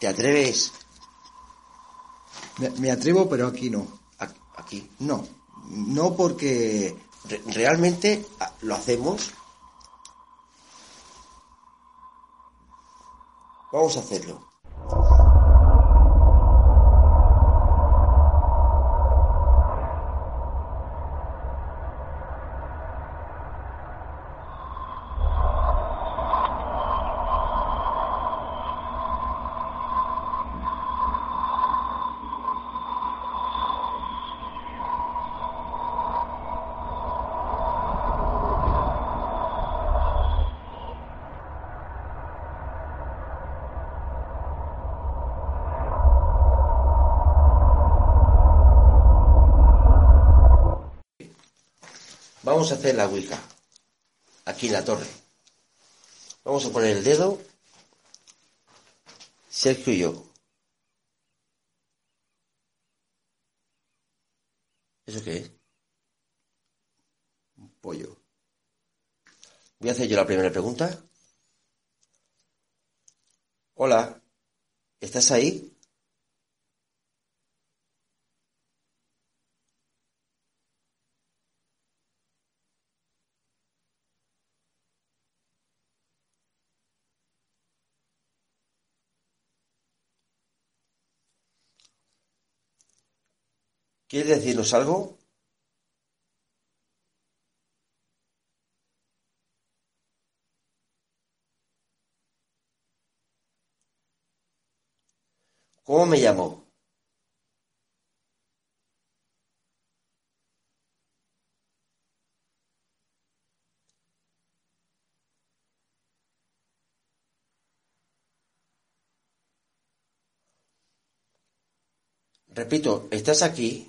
¿te atreves? Me atrevo, pero aquí no. ¿Aquí? No porque realmente lo hacemos. Vamos a hacerlo. Vamos a hacer la Ouija, aquí en la torre. Vamos a poner el dedo, Sergio y yo. ¿Eso qué es? Un pollo. Voy a hacer yo la primera pregunta. Hola, ¿estás ahí? ¿Quieres decirnos algo? ¿Cómo me llamo? Repito, estás aquí.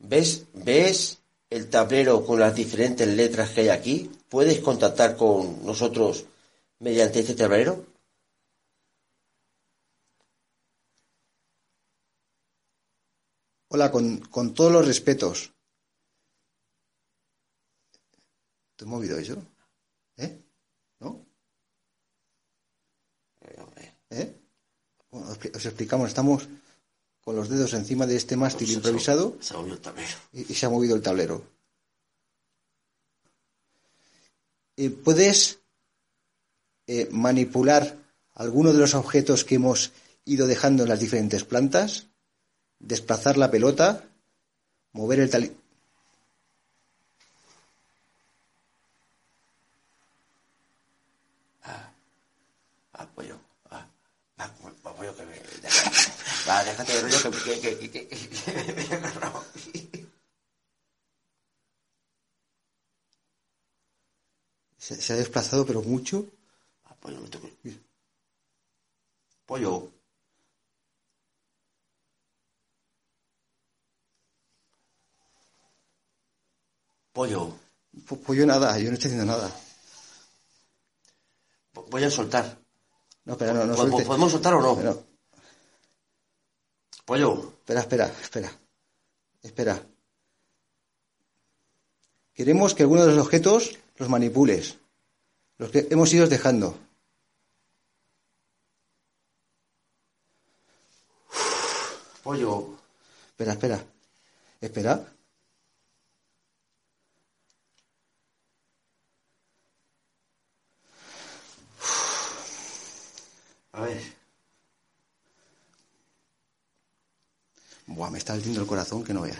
¿Ves el tablero con las diferentes letras que hay aquí? ¿Puedes contactar con nosotros mediante este tablero? Hola, con todos los respetos. ¿Te he movido eso? ¿Eh? ¿No? ¿Eh? Bueno, os explicamos, estamos con los dedos encima de este mástil improvisado. Se ha movido el tablero. Y se ha movido el tablero. ¿Puedes manipular alguno de los objetos que hemos ido dejando en las diferentes plantas? Desplazar la pelota, mover el tablero. Déjate de rollo que me agarraba. Se ha desplazado, pero mucho. Pollo, me toco. Pollo. Pollo. Pollo nada, yo no estoy haciendo nada. Voy a soltar. No, pero no suelte. ¿Podemos soltar o no? Pero... Pollo. Espera. Queremos que alguno de los objetos los manipules. Los que hemos ido dejando. Pollo. Espera. A ver. Buah, me está ardiendo el corazón que no veas.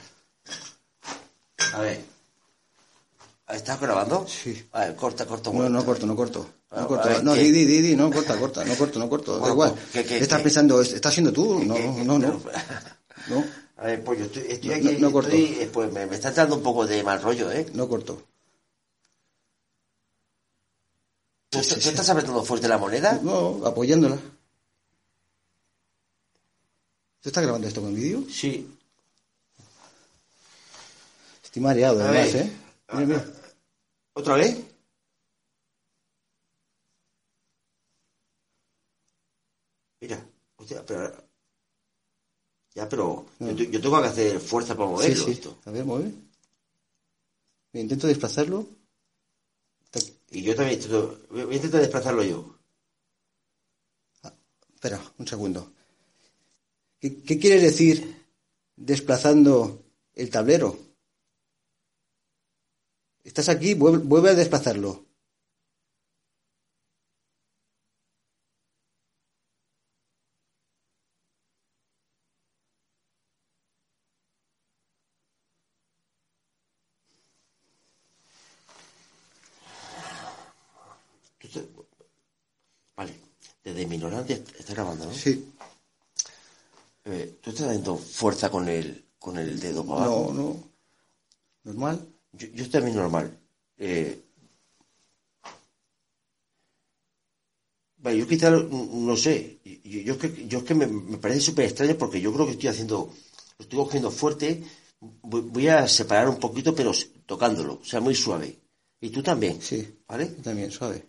A ver. ¿Estás grabando? Sí. A ver, corta. No corto. No corto. Ver, no, di. No corta. No corto. Bueno, da igual. ¿Qué estás pensando? ¿Estás siendo tú? No. A ver, pollo, estoy aquí. No corto. Pues me está dando un poco de mal rollo, ¿eh? No corto. ¿Tú estás apretando fuerte la moneda? No, apoyándola. ¿Tú estás grabando esto con vídeo? Sí. Estoy mareado, además, ¿eh? Mira. ¿Otra vez? Mira, hostia, pero... Ya, pero... No. Yo tengo que hacer fuerza para moverlo, sí. Esto. A ver, mueve. Intento desplazarlo. Y yo también voy a intentar desplazarlo yo. Espera, un segundo. ¿Qué quiere decir desplazando el tablero? Estás aquí, vuelve a desplazarlo. Vale, desde mi ignorancia está grabando, ¿no? Sí. ¿Tú estás dando fuerza con el dedo para abajo? No. ¿Normal? Yo también normal. Vale, yo quizá, no sé. Yo es que me parece súper extraño porque yo creo que estoy cogiendo fuerte. Voy a separar un poquito, pero tocándolo. O sea, muy suave. ¿Y tú también? Sí. ¿Vale? También, suave.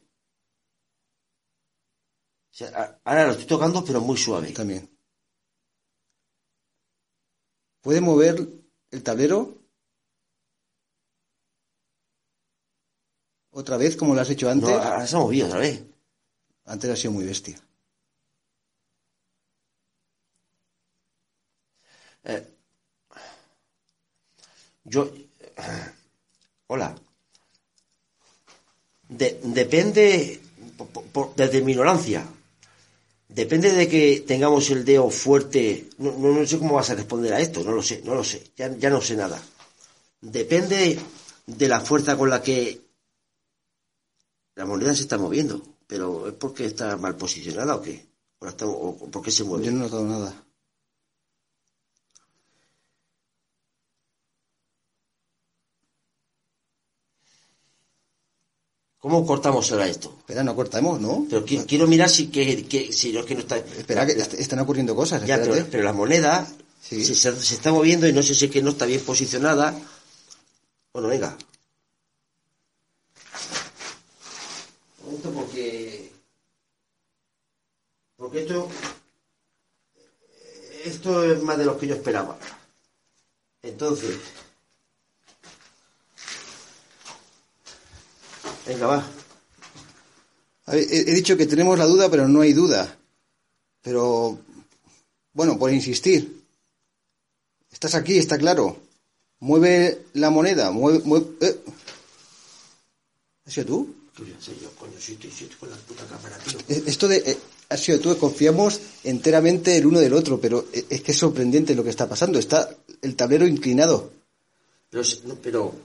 O sea, ahora lo estoy tocando, pero muy suave. También. ¿Puede mover el tablero? ¿Otra vez como lo has hecho antes? No, ahora se ha movido otra vez. Antes ha sido muy bestia. Hola. Depende... Desde mi ignorancia... Depende de que tengamos el dedo fuerte. No sé cómo vas a responder a esto, no lo sé, ya no sé nada. Depende de la fuerza con la que la moneda se está moviendo, pero ¿es porque está mal posicionada o qué? ¿O por qué se mueve? Yo no he notado nada. ¿Cómo cortamos ahora esto? Espera, no cortamos, ¿no? Pero quiero mirar si no es que no está... Espera, que están ocurriendo cosas. Ya, pero la moneda sí. se está moviendo y no sé si es que no está bien posicionada. Bueno, venga. Un momento porque esto es más de lo que yo esperaba. Entonces... Venga, va. He dicho que tenemos la duda, pero no hay duda. Pero, bueno, por insistir. Estás aquí, está claro. Mueve la moneda, mueve. ¿Has sido tú? ¿Qué sé yo, coño? Si estoy con la puta cámara, tío. Esto de... has sido tú, confiamos enteramente el uno del otro, pero es que es sorprendente lo que está pasando. Está el tablero inclinado. Pero...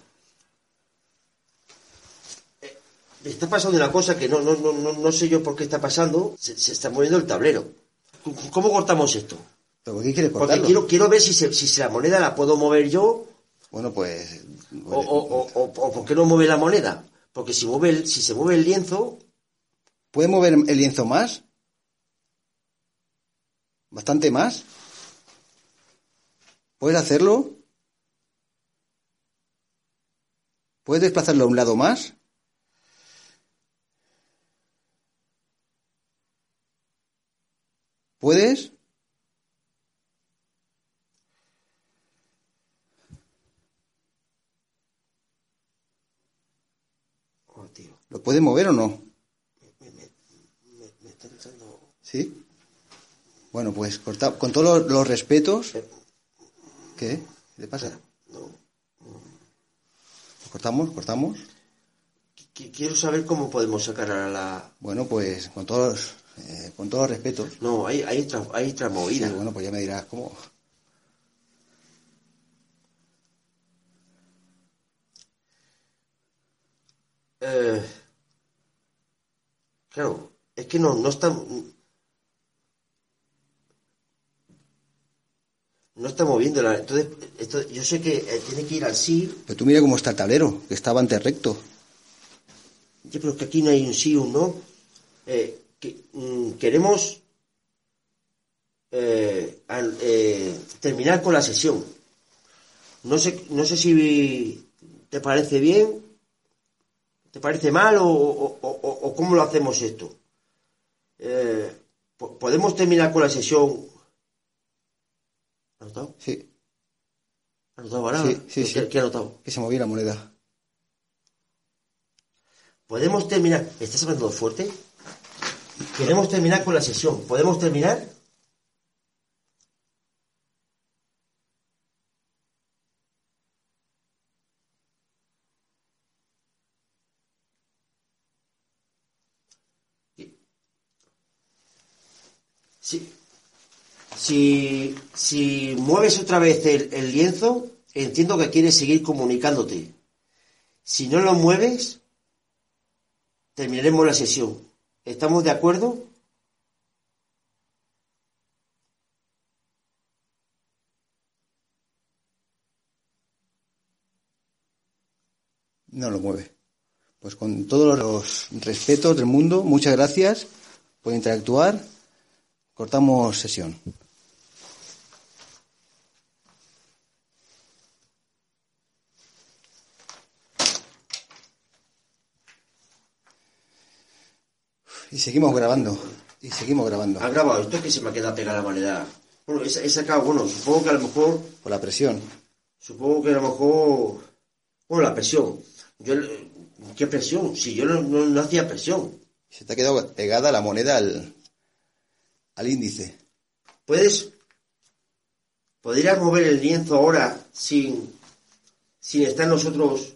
está pasando una cosa que no sé yo por qué está pasando. Se está moviendo el tablero. ¿Cómo cortamos esto? ¿Por qué quieres cortarlo? Porque quiero ver si la moneda la puedo mover yo. Bueno, pues... O ¿por qué no mueve la moneda? Porque si se mueve el lienzo... ¿Puede mover el lienzo más? ¿Bastante más? ¿Puedes hacerlo? ¿Puedes desplazarlo a un lado más? ¿Puedes? Oh, tío. ¿Lo puedes mover o no? Me está echando... ¿Sí? Bueno, pues corta, con todos los respetos... ¿Qué? ¿Qué le pasa? No. ¿Cortamos? Quiero saber cómo podemos sacar a la... Bueno, pues con todo respeto. No, hay tramovida. Sí, bueno, pues ya me dirás cómo. Claro, es que no está. No está moviéndola. Entonces, yo sé que tiene que ir así. Pero tú mira cómo está el tablero, que estaba antes recto. Yo creo que aquí no hay un sí o un no. Queremos terminar con la sesión. No sé si te parece bien, te parece mal o cómo lo hacemos esto. ¿Podemos terminar con la sesión? ¿Has notado? Sí. ¿Has notado ahora? Sí. ¿Qué ha notado? Que se movía la moneda. ¿Podemos terminar? ¿Estás hablando fuerte? Queremos terminar con la sesión. ¿Podemos terminar? Sí. Si mueves otra vez el lienzo, entiendo que quieres seguir comunicándote. Si no lo mueves, terminaremos la sesión. ¿Estamos de acuerdo? No lo mueve. Pues con todos los respetos del mundo, muchas gracias por interactuar. Cortamos sesión. Y seguimos grabando. ¿Has grabado esto? Que se me ha quedado pegada la moneda. Bueno, supongo que a lo mejor... Por la presión. Supongo que a lo mejor... Bueno, la presión. ¿Qué presión? Si yo no hacía presión. Se te ha quedado pegada la moneda al índice. ¿Podrías mover el lienzo ahora sin estar nosotros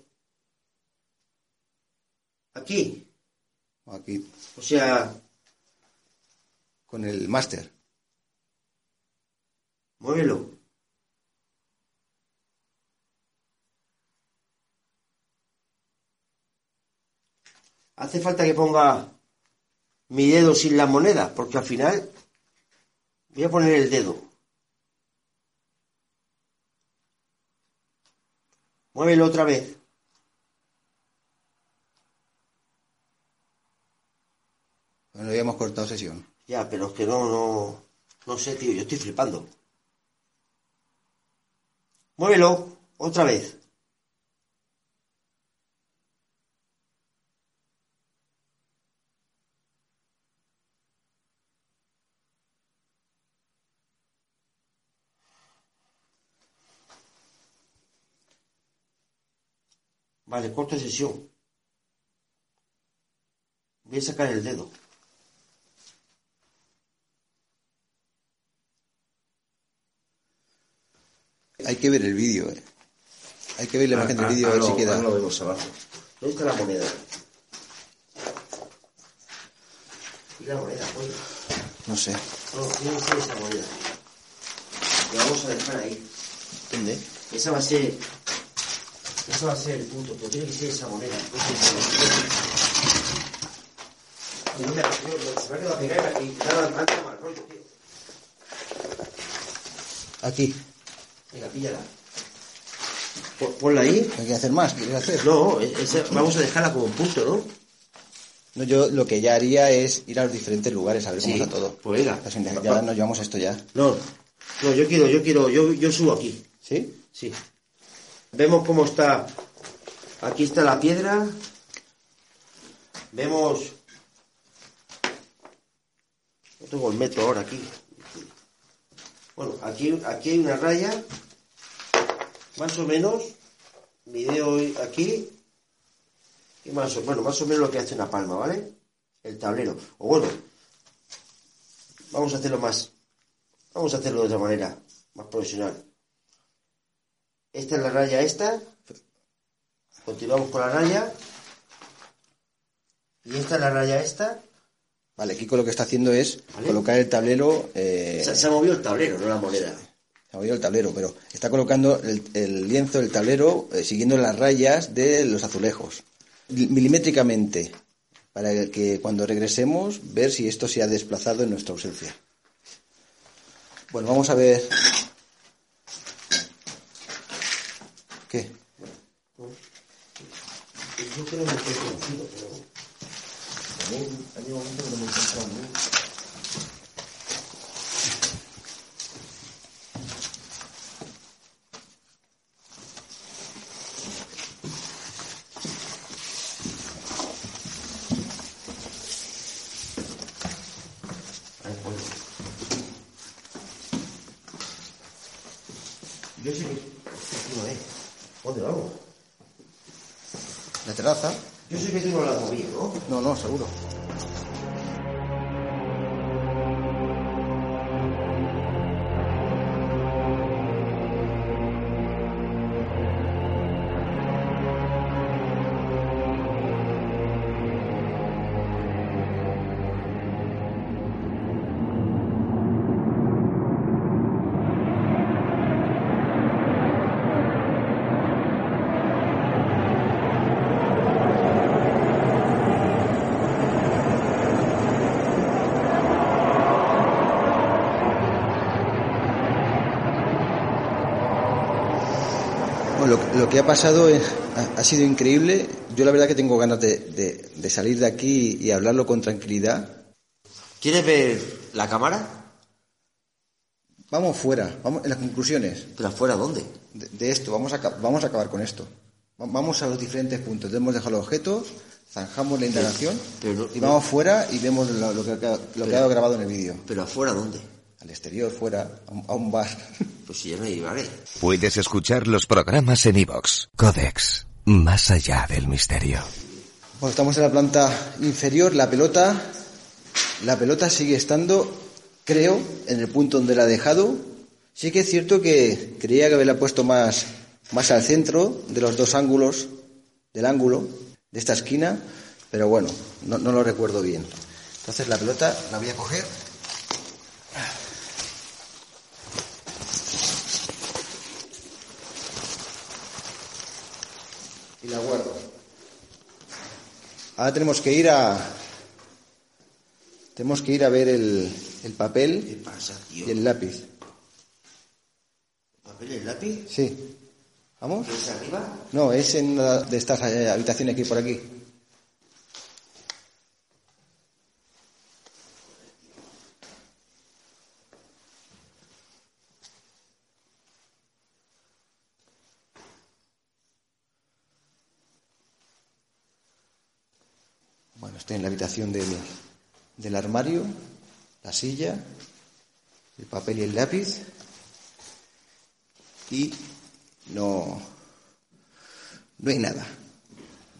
aquí? O sea, con el máster. Muévelo. Hace falta que ponga mi dedo sin la moneda, porque al final voy a poner el dedo. Muévelo otra vez. Bueno, habíamos cortado sesión. Ya, pero es que no sé, tío, yo estoy flipando. Muévelo, otra vez. Vale, corto sesión. Voy a sacar el dedo. Hay que ver el vídeo, eh. Hay que ver la imagen del vídeo, a ver si queda. No lo vemos abajo. ¿Dónde está la moneda? ¿Y la moneda, coño? No sé. No sé esa moneda. La vamos a dejar ahí. ¿Dónde? Esa va a ser... Eso va a ser el punto, pero tiene que ser esa moneda. No me acuerdo, se me ha quedado pegada y nada más mal rollo, tío. Aquí. Venga, píllala. Ponla ahí. Hay que hacer más, ¿qué hay que hacer? No, vamos a dejarla como un punto, ¿no? No, yo lo que ya haría es ir a los diferentes lugares a ver cómo está todo. Pues venga. Ya nos llevamos esto ya. No, yo subo aquí. ¿Sí? Sí. Vemos cómo está. Aquí está la piedra. Vemos. No tengo el metro ahora aquí. Bueno, aquí hay una raya. Más o menos. Mideo aquí. Y más o menos lo que hace una palma, ¿vale? El tablero. O bueno. Vamos a hacerlo más. Vamos a hacerlo de otra manera. Más profesional. Esta es la raya esta. Continuamos con la raya. Y esta es la raya esta. Vale, Kiko lo que está haciendo es colocar el tablero... Se ha movido el tablero, no la moneda. Se ha movido el tablero, pero está colocando el lienzo del tablero siguiendo las rayas de los azulejos. Milimétricamente. Para que cuando regresemos, ver si esto se ha desplazado en nuestra ausencia. Bueno, vamos a ver... ¿Qué? Yo creo que estoy conocido, pero también hay un momento que no me he encontrado muy bien. Yo sé que no es. ¿Dónde vamos? La terraza. Yo sé que tú no la has movido, ¿no? No, seguro. Lo que ha pasado ha sido increíble. Yo la verdad que tengo ganas de salir de aquí y hablarlo con tranquilidad. ¿Quieres ver la cámara? Vamos fuera, vamos en las conclusiones. ¿Pero fuera dónde? De esto, vamos a acabar con esto. Vamos a los diferentes puntos. Debemos dejar los objetos, zanjamos la indagación y vamos fuera y vemos lo que ha quedado grabado en el vídeo. ¿Pero afuera dónde? Al exterior, fuera, a un bar. Pues si ya no hay bares. Puedes escuchar los programas en iVoox. Codex, más allá del misterio. Bueno, estamos en la planta inferior. La pelota sigue estando, creo, en el punto donde la ha dejado. Sí que es cierto que creía que había puesto más al centro de los dos ángulos, del ángulo, de esta esquina, pero bueno, no lo recuerdo bien. Entonces la pelota la voy a coger... y la guardo. Ahora tenemos que ir a... Tenemos que ir a ver el papel. ¿Qué pasa, tío? Y el lápiz. ¿El papel y el lápiz? Sí. ¿Vamos? ¿Es arriba? No, es en una de estas habitaciones aquí por aquí. pues tienen la habitación del armario, la silla, el papel y el lápiz, y no hay nada.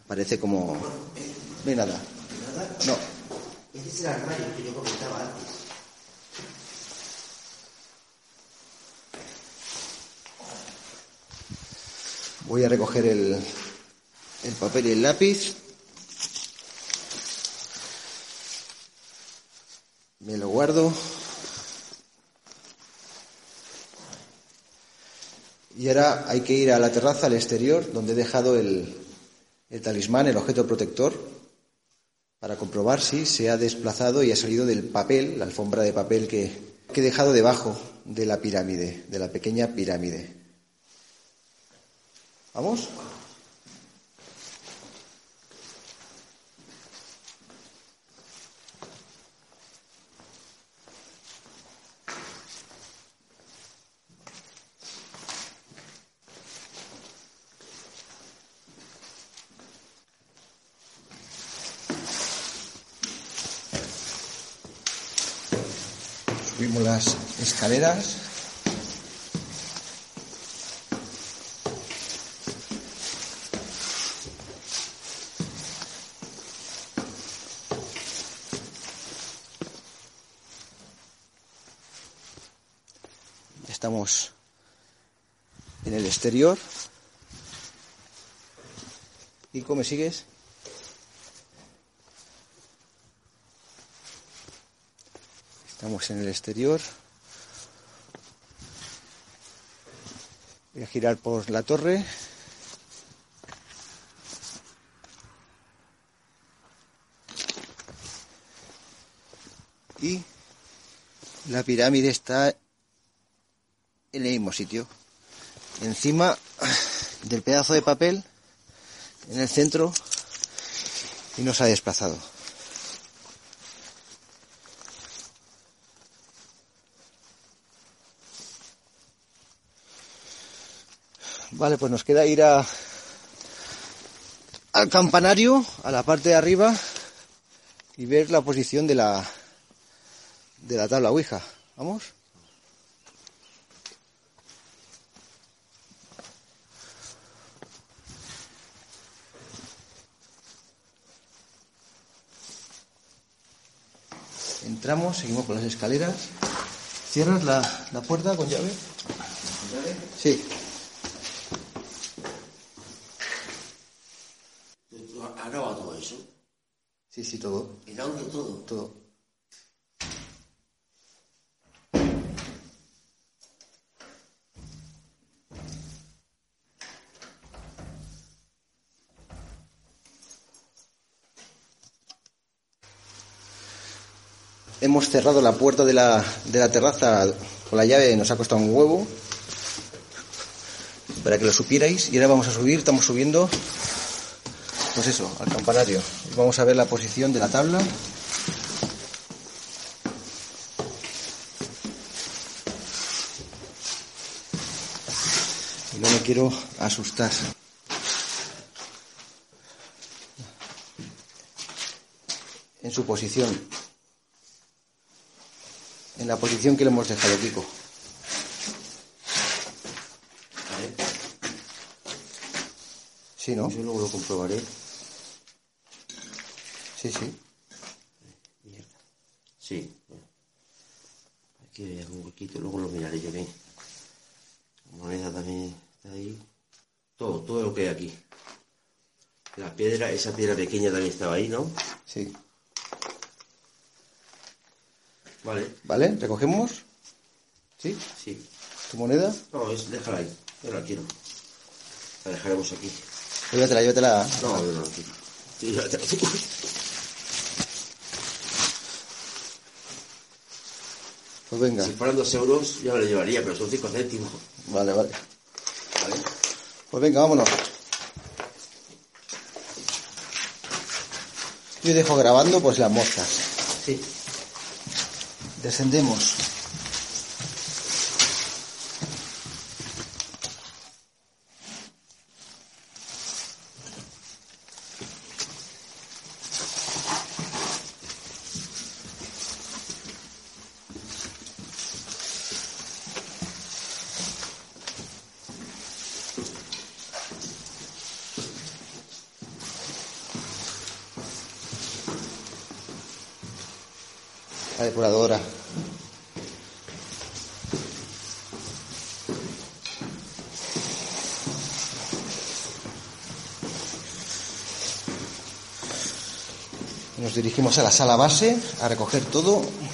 Parece como... no hay nada. ¿Nada? No. Ese es el armario que yo comentaba antes. Voy a recoger el papel y el lápiz. Me lo guardo. Y ahora hay que ir a la terraza, al exterior, donde he dejado el talismán, el objeto protector, para comprobar si se ha desplazado y ha salido del papel, la alfombra de papel que he dejado debajo de la pirámide, de la pequeña pirámide. ¿Vamos? Subimos las escaleras. Estamos en el exterior. Kiko, ¿me sigues? Estamos en el exterior. Voy a girar por la torre. Y la pirámide está en el mismo sitio, encima del pedazo de papel, en el centro, y nos ha desplazado. Vale, pues nos queda ir al campanario, a la parte de arriba, y ver la posición de la tabla Ouija. ¿Vamos? Entramos, seguimos por las escaleras. ¿Cierras la puerta con llave? ¿Con llave? Sí. ¿Has grabado todo eso? Sí, todo. ¿El audio todo? Todo. Hemos cerrado la puerta de la terraza con la llave, nos ha costado un huevo, para que lo supierais, y ahora vamos a subir, estamos subiendo, pues eso, al campanario. Vamos a ver la posición de la tabla. Y no me quiero asustar. En su posición. En la posición que le hemos dejado, Kiko. ¿Vale? Sí, ¿no? Yo luego lo comprobaré. Sí. Mierda. Sí. Aquí hay algún huequito, luego lo miraré yo bien. La moneda también está ahí. Todo lo que hay aquí. La piedra, esa piedra pequeña también estaba ahí, ¿no? Sí. Vale, recogemos. Sí. ¿Tu moneda? No, déjala ahí. Yo la quiero. La dejaremos aquí. Llévatela. No, aquí. Sí, llévatela tú. Pues venga. Si fueran 2 euros, ya me lo llevaría, pero son 5 céntimos. Vale. Pues venga, vámonos. Yo dejo grabando, pues, las moscas. Sí. Descendemos. la depuradora. Nos dirigimos a la sala base a recoger todo.